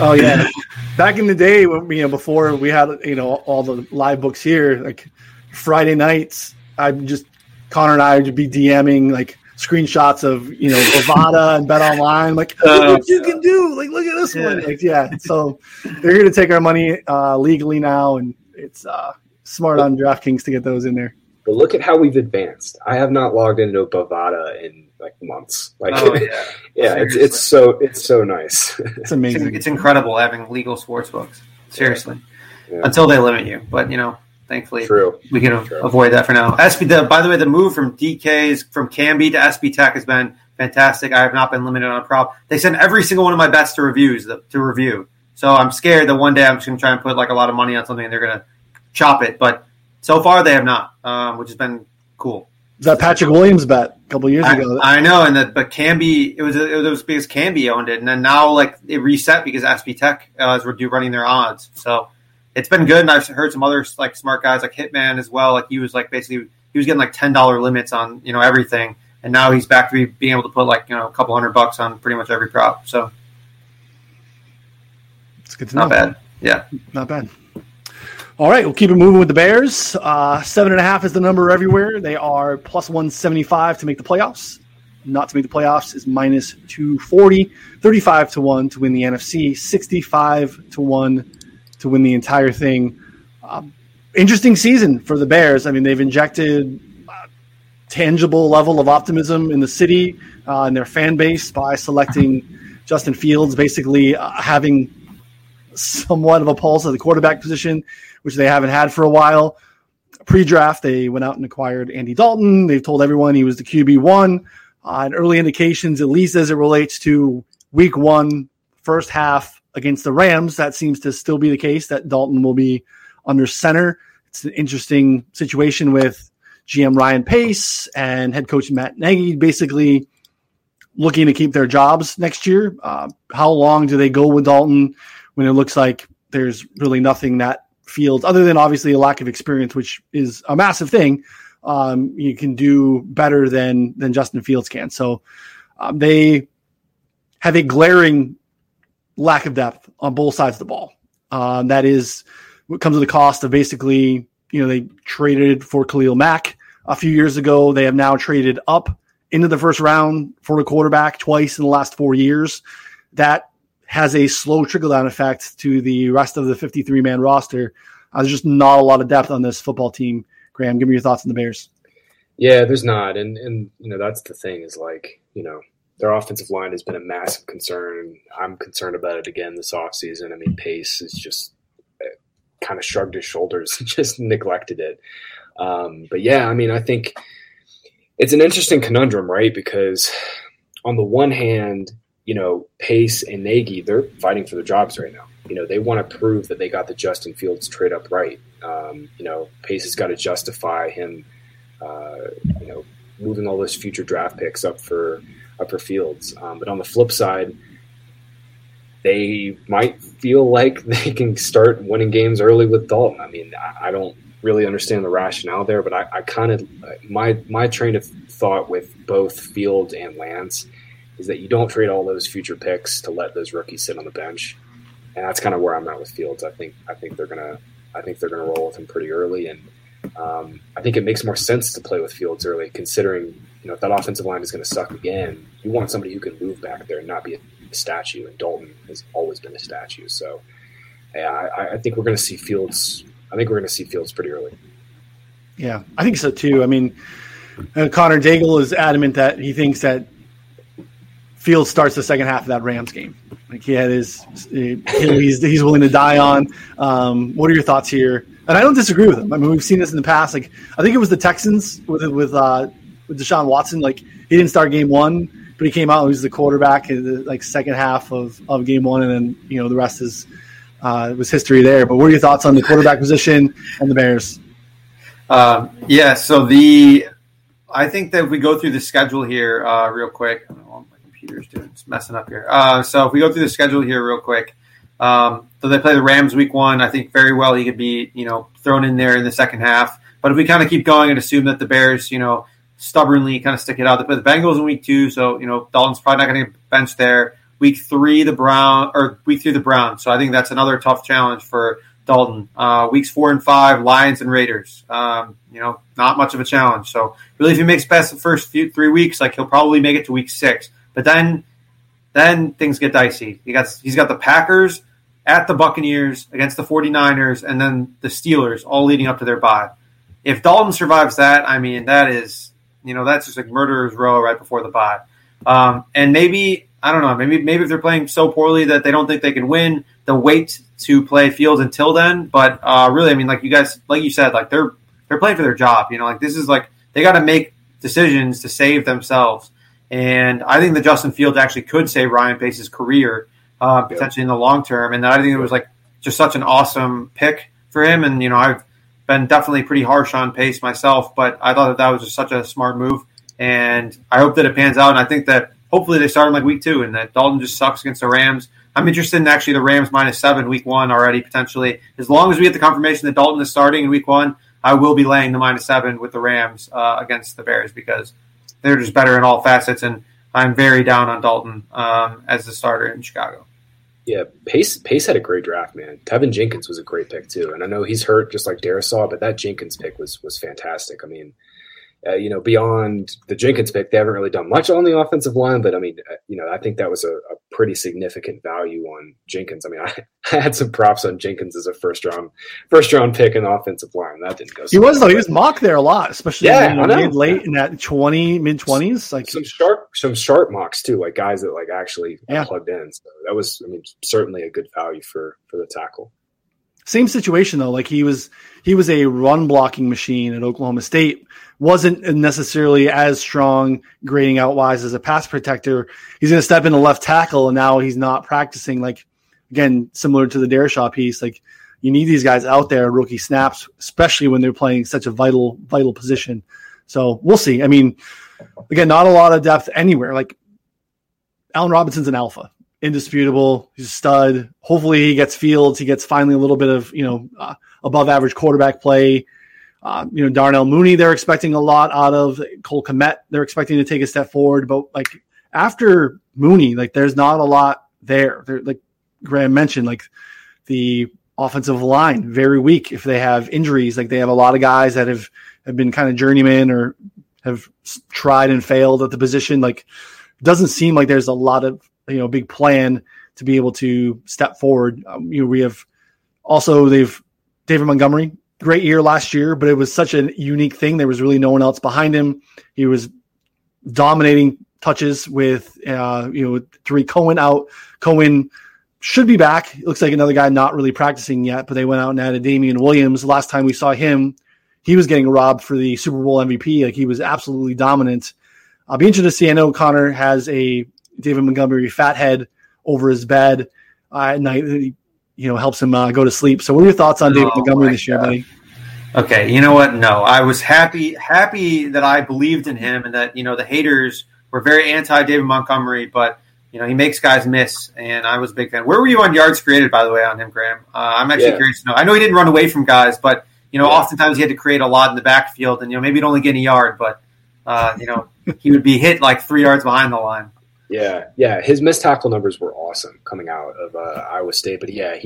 Oh yeah, back in the day, when, you know, before we had, you know, all the live books here, like Friday nights, Connor and I would just be DMing like screenshots of, you know, Bovada and Bet Online, like look what you can do, like look at this one, like So they're here to take our money legally now, and it's smart on DraftKings to get those in there. But look at how we've advanced. I have not logged into Bovada in like months. Like, it's so nice. It's amazing. It's incredible having legal sports books. Seriously, until they limit you. But you know, thankfully, we can avoid that for now. By the way, the move from Camby to SB Tech has been fantastic. I have not been limited on a prop. They send every single one of my bets to review. So I'm scared that one day I'm just going to try and put like a lot of money on something and they're going to chop it, but. So far, they have not, which has been cool. That Patrick Williams bet a couple years ago. I know, but Camby, it was because Camby owned it, and then now like it reset because SB Tech is running their odds. So it's been good, and I've heard some other like smart guys like Hitman as well. Like he was getting like $10 limits on, you know, everything, and now he's back to being able to put like, you know, a couple $100 on pretty much every prop. So it's good to know. Not bad, yeah, not bad. All right, we'll keep it moving with the Bears. 7.5 is the number everywhere. They are plus 175 to make the playoffs. Not to make the playoffs is minus 240. 35-1 to win the NFC. 65-1 to win the entire thing. Interesting season for the Bears. I mean, they've injected a tangible level of optimism in the city and their fan base by selecting Justin Fields, basically having somewhat of a pulse at the quarterback position, which they haven't had for a while. Pre-draft, they went out and acquired Andy Dalton. They've told everyone he was the QB1. And early indications, at least as it relates to week one, first half against the Rams, that seems to still be the case, that Dalton will be under center. It's an interesting situation with GM Ryan Pace and head coach Matt Nagy basically looking to keep their jobs next year. How long do they go with Dalton when it looks like there's really nothing that Fields, other than obviously a lack of experience, which is a massive thing, you can do better than Justin Fields can. So they have a glaring lack of depth on both sides of the ball. That is what comes at the cost of basically, you know, they traded for Khalil Mack a few years ago. They have now traded up into the first round for a quarterback twice in the last 4 years. That has a slow trickle-down effect to the rest of the 53-man roster. There's just not a lot of depth on this football team. Graham, give me your thoughts on the Bears. Yeah, there's not. And you know, that's the thing is, like, you know, their offensive line has been a massive concern. I'm concerned about it again this offseason. I mean, Pace is just kind of shrugged his shoulders and just neglected it. But, yeah, I mean, I think it's an interesting conundrum, right? Because on the one hand – you know, Pace and Nagy, they're fighting for their jobs right now. You know, they want to prove that they got the Justin Fields trade up right. You know, Pace has got to justify him, you know, moving all those future draft picks up for Fields. But on the flip side, they might feel like they can start winning games early with Dalton. I mean, I don't really understand the rationale there, but I kind of – my train of thought with both Fields and Lance – is that you don't trade all those future picks to let those rookies sit on the bench, and that's kind of where I'm at with Fields. I think they're gonna roll with him pretty early, and I think it makes more sense to play with Fields early, considering, you know, if that offensive line is going to suck again, you want somebody who can move back there and not be a statue. And Dalton has always been a statue, so yeah, I think we're going to see Fields pretty early. Yeah, I think so too. I mean, Connor Daigle is adamant that he thinks that Fields starts the second half of that Rams game. Like he had his hill he's willing to die on. What are your thoughts here? And I don't disagree with him. I mean, we've seen this in the past. Like I think it was the Texans with Deshaun Watson. Like he didn't start game one, but he came out and he was the quarterback in the second half of game one, and then the rest is was history there. But what are your thoughts on the quarterback position and the Bears? I think that if we go through the schedule here real quick, I don't know what my computer's doing. It's messing up here. So if we go through the schedule here real quick, so they play the Rams week one. I think very well he could be, thrown in there in the second half. But if we kind of keep going and assume that the Bears, stubbornly kind of stick it out, they play the Bengals in week two. So, Dalton's probably not going to get benched there. Week three, the Browns. So I think that's another tough challenge for Dalton. Weeks 4 and 5, Lions and Raiders. Not much of a challenge. So really, if he makes past the first 3 weeks, like he'll probably make it to week 6. But then things get dicey. He's got the Packers, at the Buccaneers, against the 49ers, and then the Steelers, all leading up to their bye. If Dalton survives that, I mean, that is, that's just like murderer's row right before the bye. And maybe, I don't know, maybe if they're playing so poorly that they don't think they can win, they'll wait to play Fields until then. But really, I mean, like you guys, like you said, like they're playing for their job. Like this is like they got to make decisions to save themselves. And I think that Justin Fields actually could save Ryan Pace's career potentially in the long term. And I think it was like just such an awesome pick for him. And, I've been definitely pretty harsh on Pace myself, but I thought that was just such a smart move. And I hope that it pans out. And I think that hopefully they start in like week 2 and that Dalton just sucks against the Rams. I'm interested in actually the Rams -7 week 1 already potentially. As long as we get the confirmation that Dalton is starting in week 1, I will be laying the -7 with the Rams against the Bears because they're just better in all facets. And I'm very down on Dalton as the starter in Chicago. Yeah, Pace had a great draft, man. Tevin Jenkins was a great pick too. And I know he's hurt just like Darrisaw, but that Jenkins pick was fantastic. I mean, beyond the Jenkins pick, they haven't really done much on the offensive line, but I mean, I think that was a pretty significant value on Jenkins. I mean, I had some props on Jenkins as a first round pick in the offensive line. That didn't go so well. He was mocked there a lot, especially late in that mid-20s. Like some sharp mocks too, like guys that like actually plugged in. So that was, certainly a good value for the tackle. Same situation though. Like he was a run blocking machine at Oklahoma State. Wasn't necessarily as strong grading out wise as a pass protector. He's going to step into left tackle and now he's not practicing. Like again, similar to the Darrisaw piece, like you need these guys out there, rookie snaps, especially when they're playing such a vital position. So we'll see. I mean, again, not a lot of depth anywhere. Like Allen Robinson's an alpha. Indisputable. He's a stud. Hopefully he gets Fields. He gets finally a little bit of, above average quarterback play. Darnell Mooney, they're expecting a lot out of. Cole Kmet, they're expecting to take a step forward. But like after Mooney, like there's not a lot there. They're, like Graham mentioned, like the offensive line, very weak. If they have injuries, like they have a lot of guys that have been kind of journeymen or have tried and failed at the position. Like it doesn't seem like there's a lot of, big plan to be able to step forward. We have also David Montgomery, great year last year, but it was such a unique thing. There was really no one else behind him. He was dominating touches with Tariq Cohen out. Cohen should be back. It looks like another guy not really practicing yet, but they went out and added Damian Williams. The last time we saw him, he was getting robbed for the Super Bowl MVP. Like he was absolutely dominant. I'll be interested to see. I know Connor has a David Montgomery fathead over his bed at night, helps him go to sleep. So what are your thoughts on David Montgomery this year, buddy? Okay, you know what? No, I was happy that I believed in him and that, the haters were very anti-David Montgomery, but, he makes guys miss, and I was a big fan. Where were you on yards created, by the way, on him, Graham? I'm actually curious to know. I know he didn't run away from guys, but, oftentimes he had to create a lot in the backfield, and, maybe he'd only get a yard, but, he would be hit like 3 yards behind the line. Yeah. His missed tackle numbers were awesome coming out of Iowa State. But, yeah,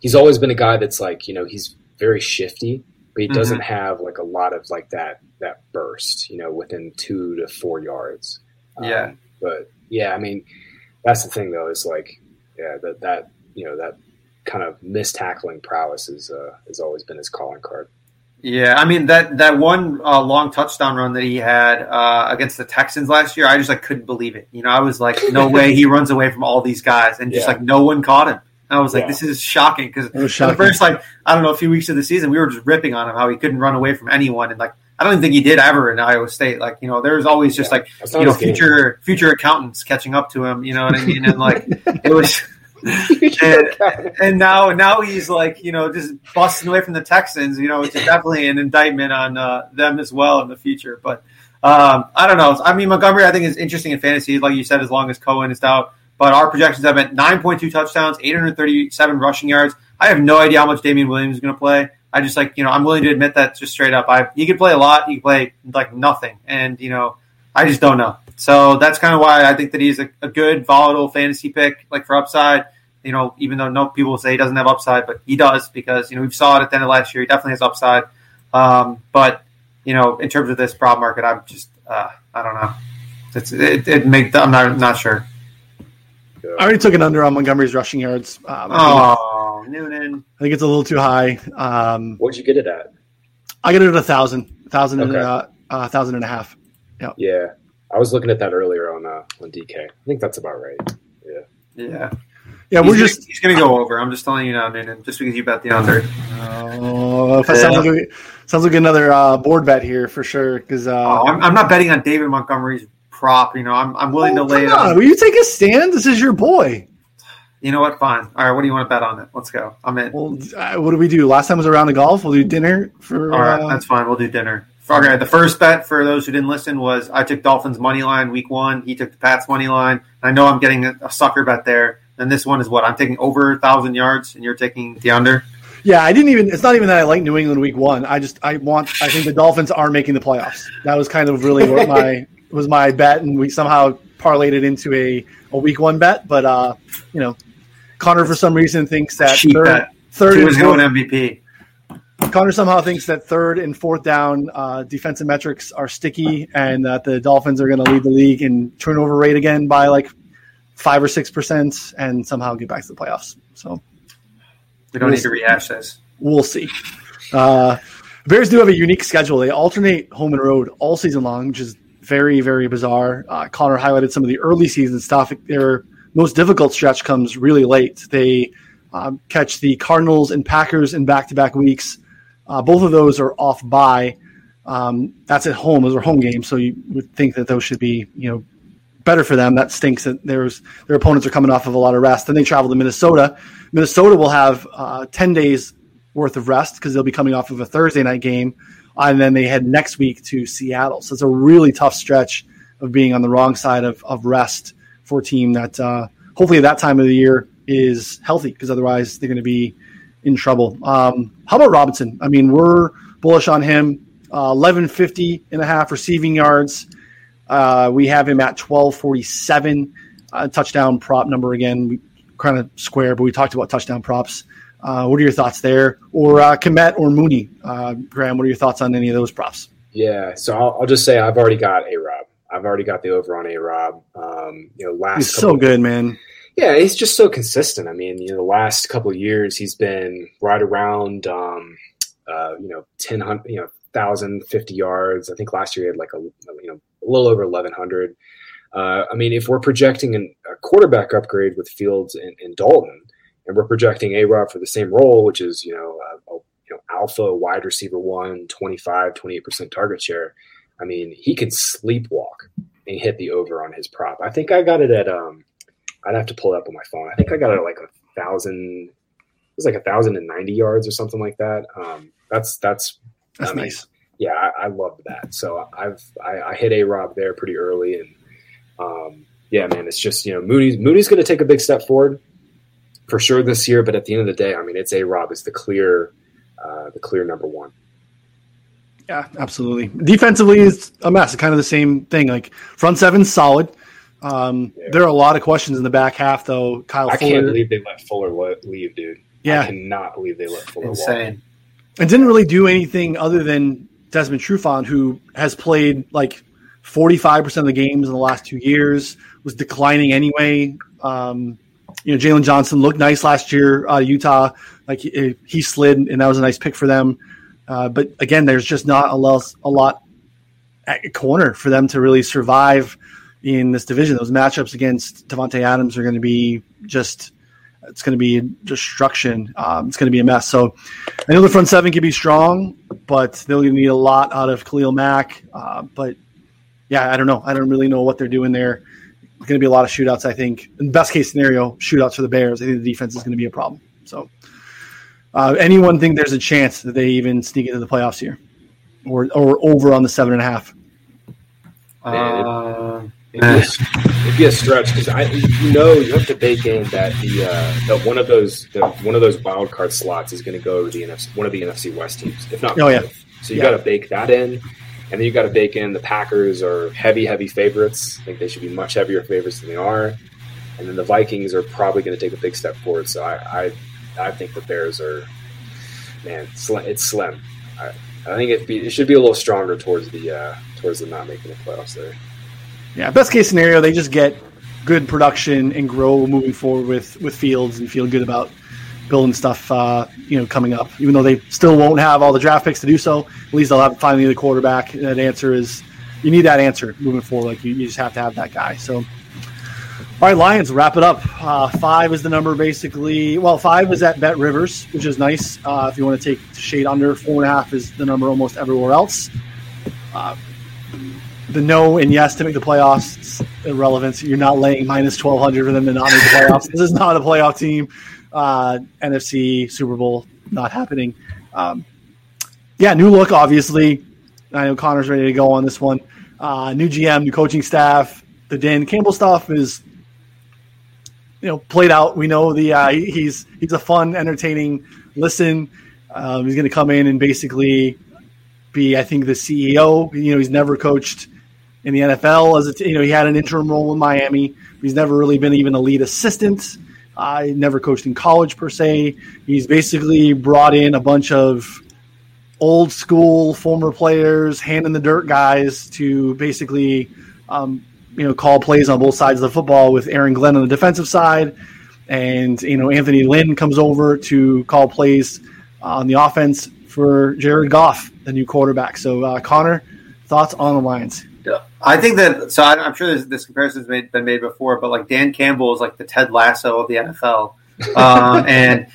he's always been a guy that's like, he's very shifty, but he doesn't have like a lot of like that burst, within 2 to 4 yards. But, yeah, I mean, that's the thing, though, is like, that kind of missed tackling prowess has always been his calling card. Yeah, I mean, that one long touchdown run that he had against the Texans last year, I just couldn't believe it. You know, I was like, no way he runs away from all these guys, and just no one caught him. And I was like, this is shocking, because the first I don't know, a few weeks of the season, we were just ripping on him how he couldn't run away from anyone, and I don't even think he did ever in Iowa State. There's always just future accountants catching up to him. You know what I mean? And it was. And now he's just busting away from the Texans, which is definitely an indictment on them as well in the future. But I don't know. I mean, Montgomery, I think, is interesting in fantasy, like you said, as long as Cohen is out. But our projections have at 9.2 touchdowns, 837 rushing yards. I have no idea how much Damian Williams is going to play. I just I'm willing to admit that just straight up. He could play a lot. He could play nothing. And, I just don't know. So that's kind of why I think that he's a good volatile fantasy pick, for upside. Even though no people say he doesn't have upside, but he does, because we saw it at the end of last year. He definitely has upside. But in terms of this prop market, I'm just I don't know. I'm not sure. I already took an under on Montgomery's rushing yards. Noonan. I think it's a little too high. What'd you get it at? I got it at 1,000 okay. and 1,500. Yep. Yeah. I was looking at that earlier on DK. I think that's about right. Yeah. Yeah, he's going to go over. I'm just telling you now, Noonan, just because you bet the under. Oh, sounds like another board bet here for sure. Because I'm not betting on David Montgomery's prop. I'm willing to lay it on. Will you take a stand? This is your boy. You know what? Fine. All right. What do you want to bet on it? Let's go. I'm in. Well, what did we do? Last time was a round of golf. We'll do dinner for. All right, that's fine. We'll do dinner. Okay, the first bet, for those who didn't listen, was I took Dolphins' money line week one. He took the Pats' money line. I know I'm getting a sucker bet there. And this one is what? I'm taking over 1,000 yards, and you're taking the under? Yeah, it's not even that I like New England week one. I think the Dolphins are making the playoffs. That was kind of really what was my bet, and we somehow parlayed it into a week one bet. But, Connor, for some reason, thinks that third was going MVP. Connor somehow thinks that third and fourth down defensive metrics are sticky, and that the Dolphins are going to lead the league in turnover rate again by 5 or 6%, and somehow get back to the playoffs. So we don't need to rehash this. We'll see. Bears do have a unique schedule. They alternate home and road all season long, which is very, very bizarre. Connor highlighted some of the early season stuff. Their most difficult stretch comes really late. They catch the Cardinals and Packers in back-to-back weeks. Both of those are off bye. That's at home. Those are home games, so you would think that those should be, better for them. That stinks that their opponents are coming off of a lot of rest. Then they travel to Minnesota. Minnesota will have 10 days worth of rest because they'll be coming off of a Thursday night game, and then they head next week to Seattle. So it's a really tough stretch of being on the wrong side of rest for a team that hopefully at that time of the year is healthy, because otherwise they're going to be in trouble. How about Robinson? I mean, we're bullish on him. 1,150.5 receiving yards. We have him at 1,247. Touchdown prop number again. We kind of square, but we talked about touchdown props. What are your thoughts there? Or Kmet or Mooney? Graham, what are your thoughts on any of those props? Yeah, so I'll just say I've already got A-Rob. I've already got the over on A-Rob. He's so good, man. Yeah, he's just so consistent. I mean, the last couple of years he's been right around 1,050 yards. I think last year he had a little over 1,100. I mean, if we're projecting a quarterback upgrade with Fields and Dalton, and we're projecting A-Rob for the same role, which is, alpha wide receiver one, 28% target share. I mean, he could sleepwalk and hit the over on his prop. I think I got it at, I'd have to pull it up on my phone. I think I got it at 1,000. It was 1,090 yards or something like that. That's nice. Yeah, I love that. So I hit A-Rob there pretty early, and it's just Moody's going to take a big step forward for sure this year. But at the end of the day, I mean, it's A-Rob is the clear number one. Yeah, absolutely. Defensively, it's a mess. It's kind of the same thing. Front seven's solid. There are a lot of questions in the back half, though. Kyle, I can't believe they let Fuller leave, dude. Yeah, I cannot believe they let Fuller walk. And didn't really do anything other than Desmond Trufant, who has played 45% of the games in the last 2 years, was declining anyway. Jalen Johnson looked nice last year out of Utah. He slid, and that was a nice pick for them. But again, there's just not a lot at corner for them to really survive in this division. Those matchups against Davante Adams are going to be just – it's going to be destruction. It's going to be a mess. So I know the front seven can be strong, but they're going to need a lot out of Khalil Mack. But, yeah, I don't know. I don't really know what they're doing there. It's going to be a lot of shootouts, I think. In best-case scenario, shootouts for the Bears. I think the defense is going to be a problem. So anyone think there's a chance that they even sneak into the playoffs here or over on the 7.5? It'd be a stretch because you have to bake in that the one of those wild card slots is going to go to the NFC, one of the NFC West teams, if not. Oh yeah. So you got to bake that in, and then you got to bake in the Packers are heavy favorites. I think they should be much heavier favorites than they are, and then the Vikings are probably going to take a big step forward. So I think the Bears are, man, it's slim. I think it should be a little stronger towards the not making the playoffs there. Yeah, best case scenario, they just get good production and grow moving forward with Fields and feel good about building stuff, coming up. Even though they still won't have all the draft picks to do so, at least they'll have finally the quarterback. That answer is you need that answer moving forward. Like you just have to have that guy. So, all right, Lions, wrap it up. 5 is the number basically. Well, 5 is at Bet Rivers, which is nice. If you want to take shade under, 4.5 is the number almost everywhere else. The no and yes to make the playoffs irrelevance. You're not laying minus 1,200 for them to not make the playoffs. This is not a playoff team. NFC Super Bowl not happening. New look, obviously. I know Connor's ready to go on this one. New GM, new coaching staff. The Dan Campbell stuff is, played out. We know he's a fun, entertaining listen. He's going to come in and basically be, I think, the CEO. He's never coached in the NFL he had an interim role in Miami. He's never really been even a lead assistant. I never coached in college per se. He's basically brought in a bunch of old school former players, hand in the dirt guys to basically, call plays on both sides of the football with Aaron Glenn on the defensive side. And, Anthony Lynn comes over to call plays on the offense for Jared Goff, the new quarterback. So, Connor, thoughts on the Lions? Yeah. I think that – so I'm sure this comparison has been made before, but, Dan Campbell is like the Ted Lasso of the NFL. But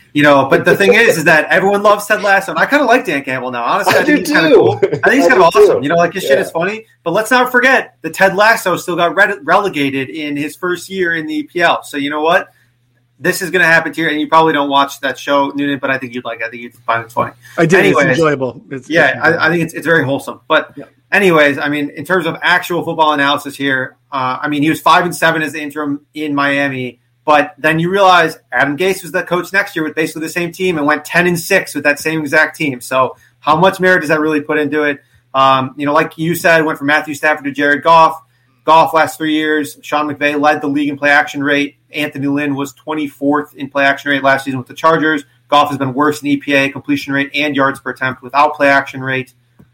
the thing is that everyone loves Ted Lasso, and I kind of like Dan Campbell now. Honestly, I think he's kind of cool. I think he's kind of awesome. His shit is funny. But let's not forget that Ted Lasso still got relegated in his first year in the EPL. So you know what? This is going to happen to you, and you probably don't watch that show, Noonan, but I think you'd like it. I think you'd find it funny. I did. Anyways, it's enjoyable. I think it's very wholesome. But anyways, I mean, in terms of actual football analysis here, he was 5-7 as the interim in Miami, but then you realize Adam Gase was the coach next year with basically the same team and went 10-6 with that same exact team. So how much merit does that really put into it? Like you said, went from Matthew Stafford to Jared Goff. Goff last 3 years, Sean McVay led the league in play action rate. Anthony Lynn was 24th in play action rate last season with the Chargers. Goff has been worse in EPA, completion rate, and yards per attempt without play action rate.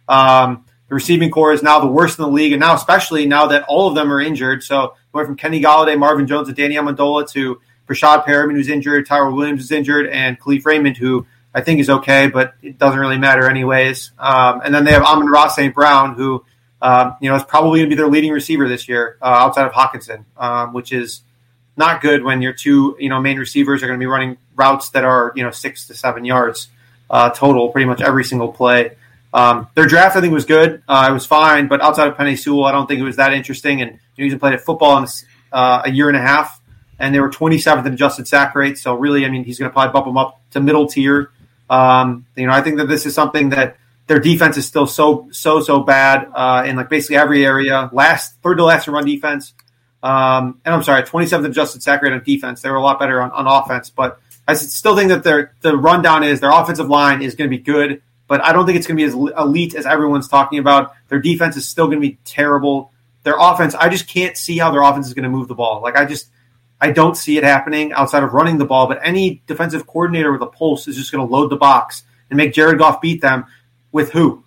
The receiving core is now the worst in the league, and now especially now that all of them are injured. So going from Kenny Galladay, Marvin Jones, and Danny Amendola to Rashad Perriman, who's injured, Tyrell Williams is injured, and Khalif Raymond, who I think is okay, but it doesn't really matter anyways. And then they have Amon-Ra St. Brown, who is probably going to be their leading receiver this year outside of Hockenson, which is not good when your two main receivers are going to be running routes that are 6 to 7 yards total pretty much every single play. Their draft, I think, was good. It was fine, but outside of Penei Sewell, I don't think it was that interesting. And he's played at football in a year and a half, and they were 27th in adjusted sack rate. So really, he's going to probably bump them up to middle tier. I think that this is something that their defense is still so bad in basically every area. Third to last in run defense. 27th adjusted sack rate on defense. They were a lot better on offense. But I still think that the rundown is their offensive line is going to be good, but I don't think it's going to be as elite as everyone's talking about. Their defense is still going to be terrible. Their offense, I just can't see how their offense is going to move the ball. I don't see it happening outside of running the ball. But any defensive coordinator with a pulse is just going to load the box and make Jared Goff beat them. With who?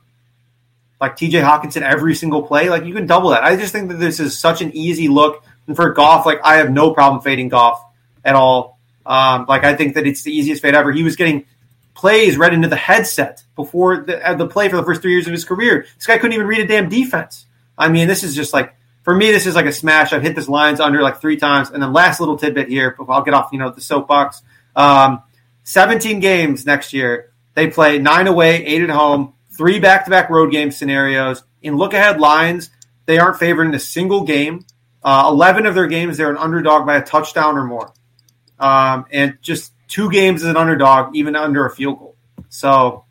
T.J. Hockenson every single play? You can double that. I just think that this is such an easy look. And for Goff, I have no problem fading Goff at all. I think that it's the easiest fade ever. He was getting plays right into the headset before the play for the first 3 years of his career. This guy couldn't even read a damn defense. I mean, this is just like, for me, this is like a smash. I've hit this Lions under like 3 times. And then last little tidbit here, but I'll get off, the soapbox. 17 games next year. They play 9 away, 8 at home, 3 back-to-back road game scenarios. In look-ahead lines, they aren't favored in a single game. 11 of their games, they're an underdog by a touchdown or more. And just 2 games as an underdog, even under a field goal. So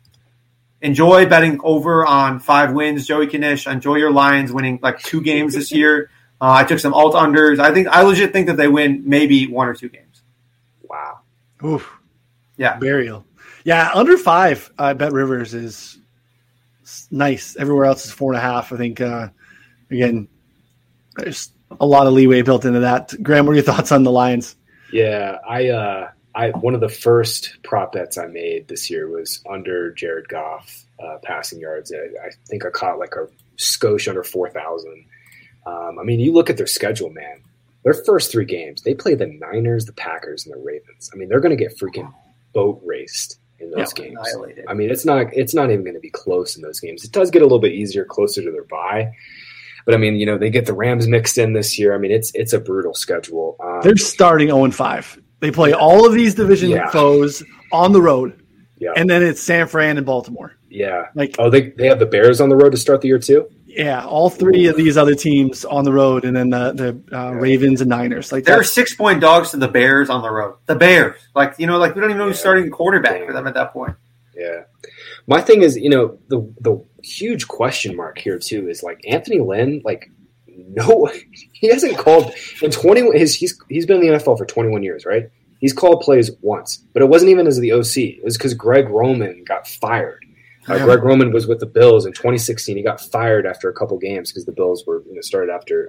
enjoy betting over on 5 wins, Joey Knish. Enjoy your Lions winning like 2 games this year. I took some alt-unders. I legit think that they win maybe 1 or 2 games. Wow. Oof. Yeah. Burial. Yeah, under 5, I bet Rivers is nice. Everywhere else is 4.5. I think, again, there's a lot of leeway built into that. Graham, what are your thoughts on the Lions? Yeah, I one of the first prop bets I made this year was under Jared Goff passing yards. I think I caught like a skosh under 4,000. I mean, you look at their schedule, man. Their first 3 games, they play the Niners, the Packers, and the Ravens. I mean, they're going to get freaking boat raced in those games. Annihilated. I mean, it's not even going to be close in those games. It does get a little bit easier closer to their bye. But, I mean, they get the Rams mixed in this year. I mean, it's a brutal schedule. They're starting 0-5. They play all of these division foes on the road, and then it's San Fran and Baltimore. Yeah. They have the Bears on the road to start the year too? Yeah, all 3 of these other teams on the road, and then the Ravens and Niners. They're 6-point dogs to the Bears on the road. The Bears. We don't even know who's starting quarterback for them at that point. Yeah. My thing is, the huge question mark here too is Anthony Lynn, no, he hasn't called in 21. He's been in the NFL for 21 years, right? He's called plays once, but it wasn't even as the OC. It was because Greg Roman got fired. Greg Roman was with the Bills in 2016. He got fired after a couple games because the Bills were started after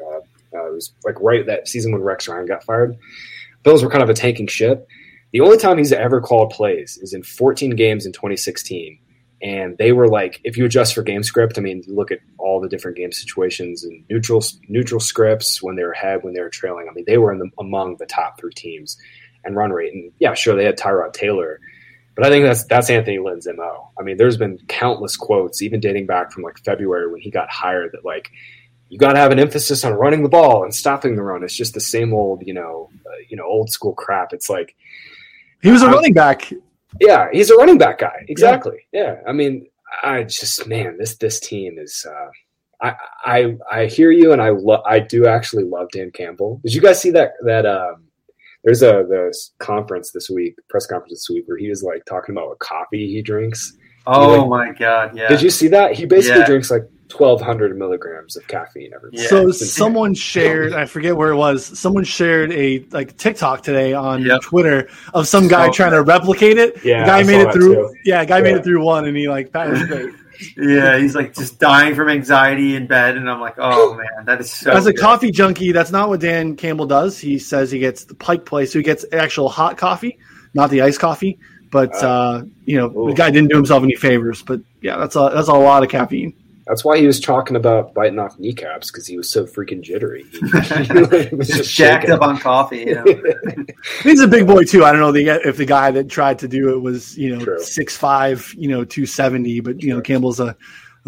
it was right that season when Rex Ryan got fired. Bills were kind of a tanking ship. The only time he's ever called plays is in 14 games in 2016. And they were if you adjust for game script, I mean, look at all the different game situations and neutral scripts when they were ahead, when they were trailing. I mean, they were among the top 3 teams and run rate. And yeah, sure, they had Tyrod Taylor, but I think that's Anthony Lynn's MO. I mean, there's been countless quotes, even dating back from February when he got hired, that you got to have an emphasis on running the ball and stopping the run. It's just the same old, old school crap. It's he was a running back. Yeah, he's a running back guy. Exactly. Yeah. I mean, this team is I hear you, and I do actually love Dan Campbell. Did you guys see that there's the conference this week, press conference this week, where he was talking about what coffee he drinks? Oh, my God, yeah. Did you see that? He basically drinks 1,200 milligrams of caffeine every day. So someone shared, I forget where it was, someone shared a TikTok today on Twitter of some guy trying to replicate it. Yeah, the guy made it through. Too. Yeah, guy made it through one, and he that was great. Yeah, he's just dying from anxiety in bed, and I'm oh man, that is so. As a coffee junkie, that's not what Dan Campbell does. He says he gets the Pike Place, so he gets actual hot coffee, not the iced coffee. But the guy didn't do himself any favors. But yeah, that's a lot of caffeine. That's why he was talking about biting off kneecaps, because he was so freaking jittery. He was just jacked up on coffee. He's a big boy too. I don't know if the guy that tried to do it was 6'5", 270. But Campbell's a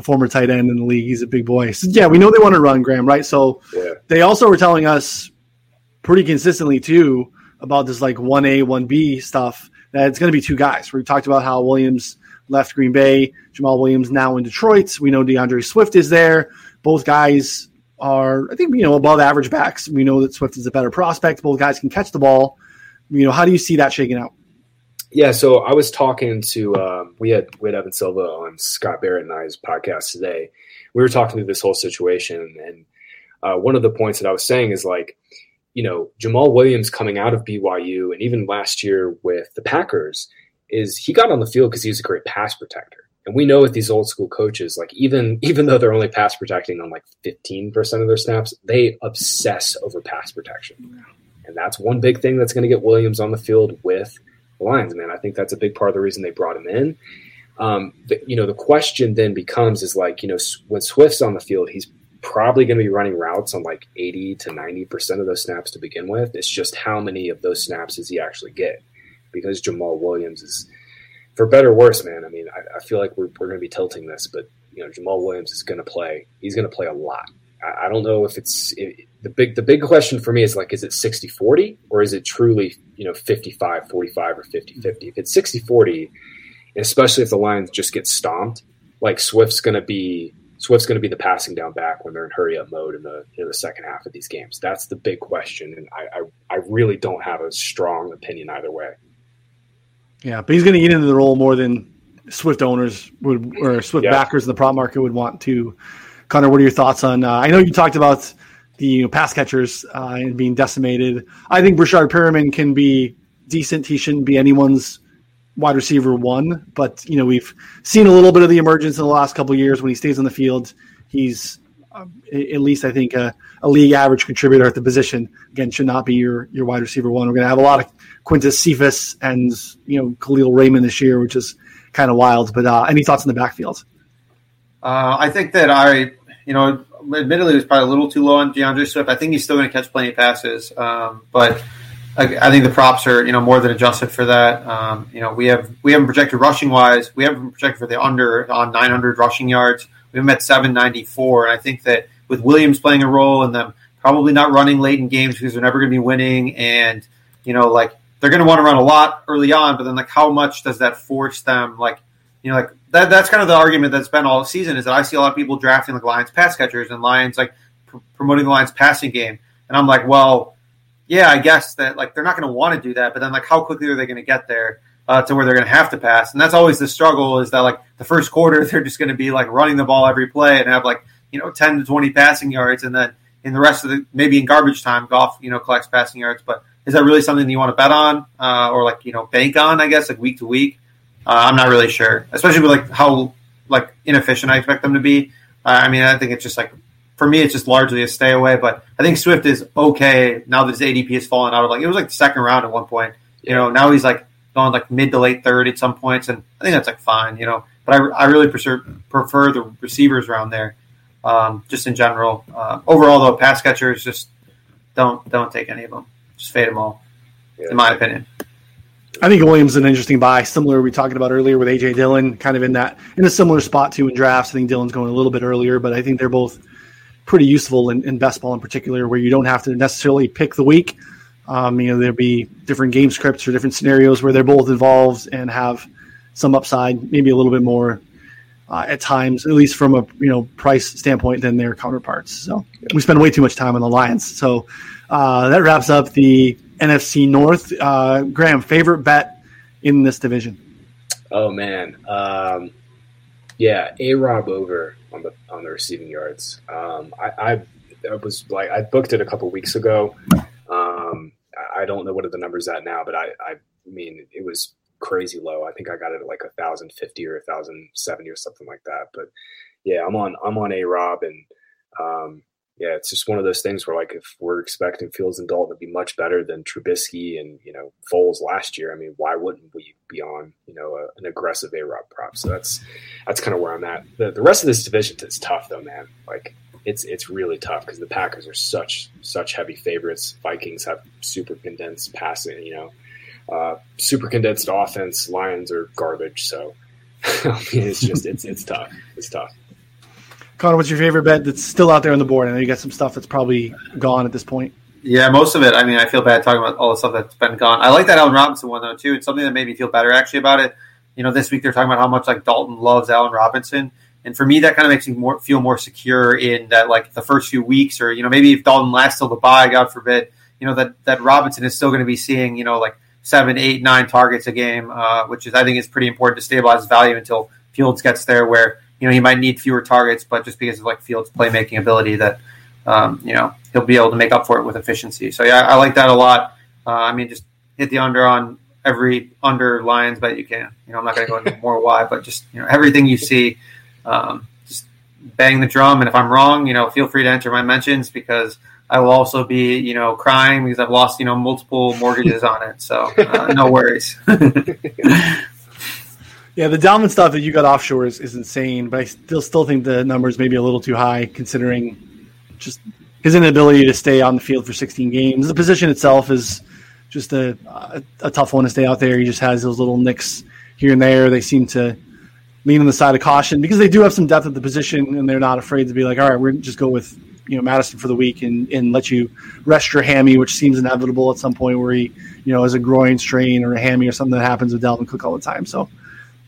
former tight end in the league. He's a big boy. So yeah, we know they want to run, Graham, right? So they also were telling us pretty consistently too about this 1A, 1B stuff. That it's going to be 2 guys. We talked about how Williams left Green Bay, Jamal Williams now in Detroit. We know DeAndre Swift is there. Both guys are, I think, above average backs. We know that Swift is a better prospect. Both guys can catch the ball. How do you see that shaking out? Yeah, so I was talking to we had Evan Silva on Scott Barrett and I's podcast today. We were talking through this whole situation, and one of the points that I was saying is Jamal Williams coming out of BYU and even last year with the Packers is he got on the field because he was a great pass protector. And we know with these old school coaches, even though they're only pass protecting on 15% of their snaps, they obsess over pass protection. And that's one big thing that's going to get Williams on the field with the Lions, man. I think that's a big part of the reason they brought him in. The question then becomes is when Swift's on the field, he's probably going to be running routes on 80 to 90% of those snaps to begin with. It's just how many of those snaps does he actually get? Because Jamal Williams is for better or worse, man, I mean, I feel like we're going to be tilting this, but, you know, Jamal Williams is going to play. He's going to play a lot. I don't know if it's the big question for me is, like, is it 60-40 or is it truly, you know, 55-45 or 50-50? If it's 60-40, especially if the Lions just get stomped, like Swift's going to be the passing down back when they're in hurry up mode in the second half of these games. That's the big question. And I really don't have a strong opinion either way. Yeah, but he's going to get into the role more than Swift owners would, or Swift backers in the prop market would want to. Connor, what are your thoughts on? I know you talked about the pass catchers and being decimated. I think Breshad Perriman can be decent. He shouldn't be anyone's wide receiver one, but we've seen a little bit of the emergence in the last couple of years. When he stays on the field, he's at least, I think, a league average contributor at the position. Again, should not be your wide receiver one. We're going to have a lot of Quintus Cephus and Khalil Raymond this year, which is kind of wild. But any thoughts on the backfield? I think that admittedly, it was probably a little too low on DeAndre Swift. I think he's still going to catch plenty of passes, but I think the props are more than adjusted for that. We haven't projected rushing wise. We haven't projected for the under on 900 rushing yards. We've met 794, and I think that with Williams playing a role and them probably not running late in games because they're never going to be winning, and they're going to want to run a lot early on, but then how much does that force them That's kind of the argument that's been all season, is that I see a lot of people drafting Lions pass catchers and Lions promoting the Lions passing game. And I'm like, well, yeah, I guess that they're not going to want to do that. But then how quickly are they going to get there to where they're going to have to pass? And that's always the struggle, is that the first quarter, they're just going to be running the ball every play and have 10 to 20 passing yards. And then in the rest of maybe in garbage time, Goff, collects passing yards. But is that really something that you want to bet on or bank on, I guess, week to week? I'm not really sure, especially with how inefficient I expect them to be. I think it's just for me, it's just largely a stay away. But I think Swift is okay now that his ADP has fallen out of it was the second round at one point. Now he's gone mid to late third at some points, and I think that's fine. But I really prefer the receivers around there, just in general. Overall, though, pass catchers just don't take any of them. Just fade them all, in my opinion. I think Williams is an interesting buy. Similar, we talked about earlier with A.J. Dillon, kind of in a similar spot too in drafts. I think Dillon's going a little bit earlier, but I think they're both pretty useful in best ball in particular, where you don't have to necessarily pick the week. There'll be different game scripts or different scenarios where they're both involved and have some upside, maybe a little bit more at times, at least from a price standpoint, than their counterparts. So we spend way too much time on the Lions. So that wraps up the NFC North. Graham, favorite bet in this division? Oh man, A-Rob over on the receiving yards. I booked it a couple weeks ago. I don't know what are the numbers at now, but I mean, it was crazy low. I think I got it at 1,050 or 1,070 or something like that. But yeah, I'm on A-Rob, and yeah, it's just one of those things where, if we're expecting Fields and Dalton to be much better than Trubisky and, Foles last year, I mean, why wouldn't we be on, an aggressive A-Rob prop? So that's kind of where I'm at. The rest of this division is tough, though, man. It's really tough because the Packers are such heavy favorites. Vikings have super condensed passing, super condensed offense. Lions are garbage. So, I mean, it's tough. It's tough. Connor, what's your favorite bet that's still out there on the board? I know you got some stuff that's probably gone at this point. Yeah, most of it. I mean, I feel bad talking about all the stuff that's been gone. I like that Allen Robinson one, though, too. It's something that made me feel better, actually, about it. This week they're talking about how much, Dalton loves Allen Robinson. And for me, that kind of makes me feel more secure in that, the first few weeks, or, maybe if Dalton lasts till the bye, God forbid, that Robinson is still going to be seeing, 7, 8, 9 targets a game, which is, I think, is pretty important to stabilize his value until Fields gets there, where he might need fewer targets, but just because of Fields' playmaking ability, that he'll be able to make up for it with efficiency. So yeah, I like that a lot. Just hit the under on every under Lions bet you can. I'm not going to go into more why, but just everything you see, just bang the drum. And if I'm wrong, feel free to enter my mentions, because I will also be crying because I've lost multiple mortgages on it. So no worries. Yeah, the Dalvin stuff that you got offshore is insane, but I still think the number's maybe a little too high, considering just his inability to stay on the field for 16 games. The position itself is just a tough one to stay out there. He just has those little nicks here and there. They seem to lean on the side of caution because they do have some depth at the position, and they're not afraid to be like, all right, we're going to just go with, you know, Madison for the week and let you rest your hammy, which seems inevitable at some point where he, you know, has a groin strain or a hammy or something that happens with Dalvin Cook all the time. So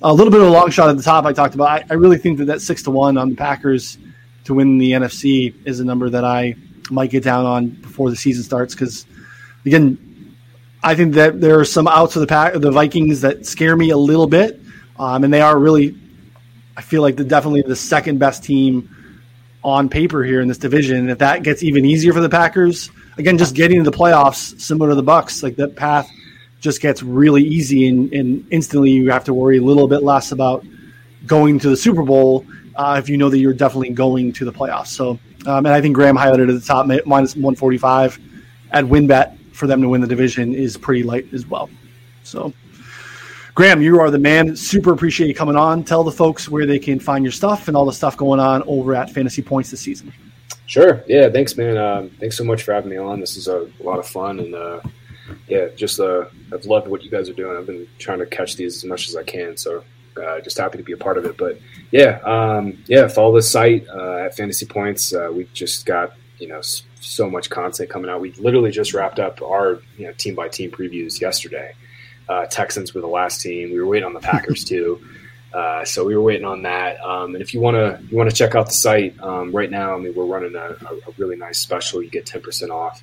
a little bit of a long shot at the top I talked about. I really think that 6-1 on the Packers to win the NFC is a number that I might get down on before the season starts because, again, I think that there are some outs of the Vikings that scare me a little bit, and they are really, I feel like, definitely the second best team on paper here in this division. And if that gets even easier for the Packers, again, just getting to the playoffs, similar to the Bucs, like that path just gets really easy, and instantly you have to worry a little bit less about going to the Super Bowl if you know that you're definitely going to the playoffs. So, and I think Graham highlighted at the top, minus 145 at WinBet for them to win the division is pretty light as well. So, Graham, you are the man. Super appreciate you coming on. Tell the folks where they can find your stuff and all the stuff going on over at Fantasy Points this season. Sure. Yeah, thanks, man. Thanks so much for having me on. This is a lot of fun. And, yeah, just I've loved what you guys are doing. I've been trying to catch these as much as I can. So just happy to be a part of it. But, yeah, follow the site at Fantasy Points. We've just got, you know, so much content coming out. We literally just wrapped up our, you know, team-by-team previews yesterday. Texans were the last team. We were waiting on the Packers too, so we were waiting on that. And if you want to check out the site right now, I mean, we're running a really nice special. You get 10% off.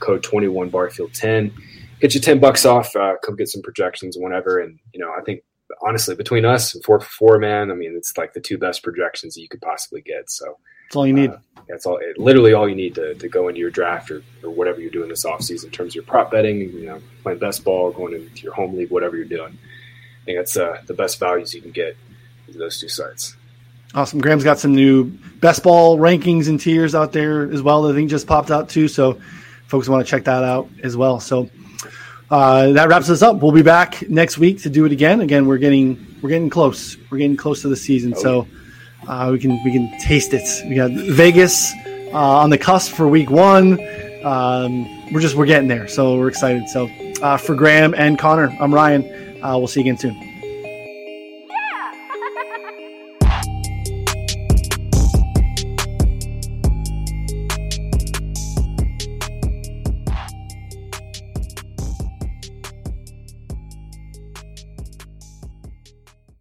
Code 21Barfield10. Get you $10 off. Come get some projections whenever. And you know, I think honestly, between us and 4for4, man, I mean, it's like the two best projections that you could possibly get. So that's all you need. That's all. Literally all you need to go into your draft or whatever you're doing this offseason in terms of your prop betting, you know, playing best ball, going into your home league, whatever you're doing. I think that's the best values you can get with those two sites. Awesome. Graham's got some new best ball rankings and tiers out there as well that I think just popped out too. So folks want to check that out as well. So that wraps us up. We'll be back next week to do it again. Again, we're getting close. We're getting close to the season. Oh. So we can taste it. We got Vegas on the cusp for week one. We're getting there, so we're excited. So for Graham and Connor, I'm Ryan. We'll see you again soon.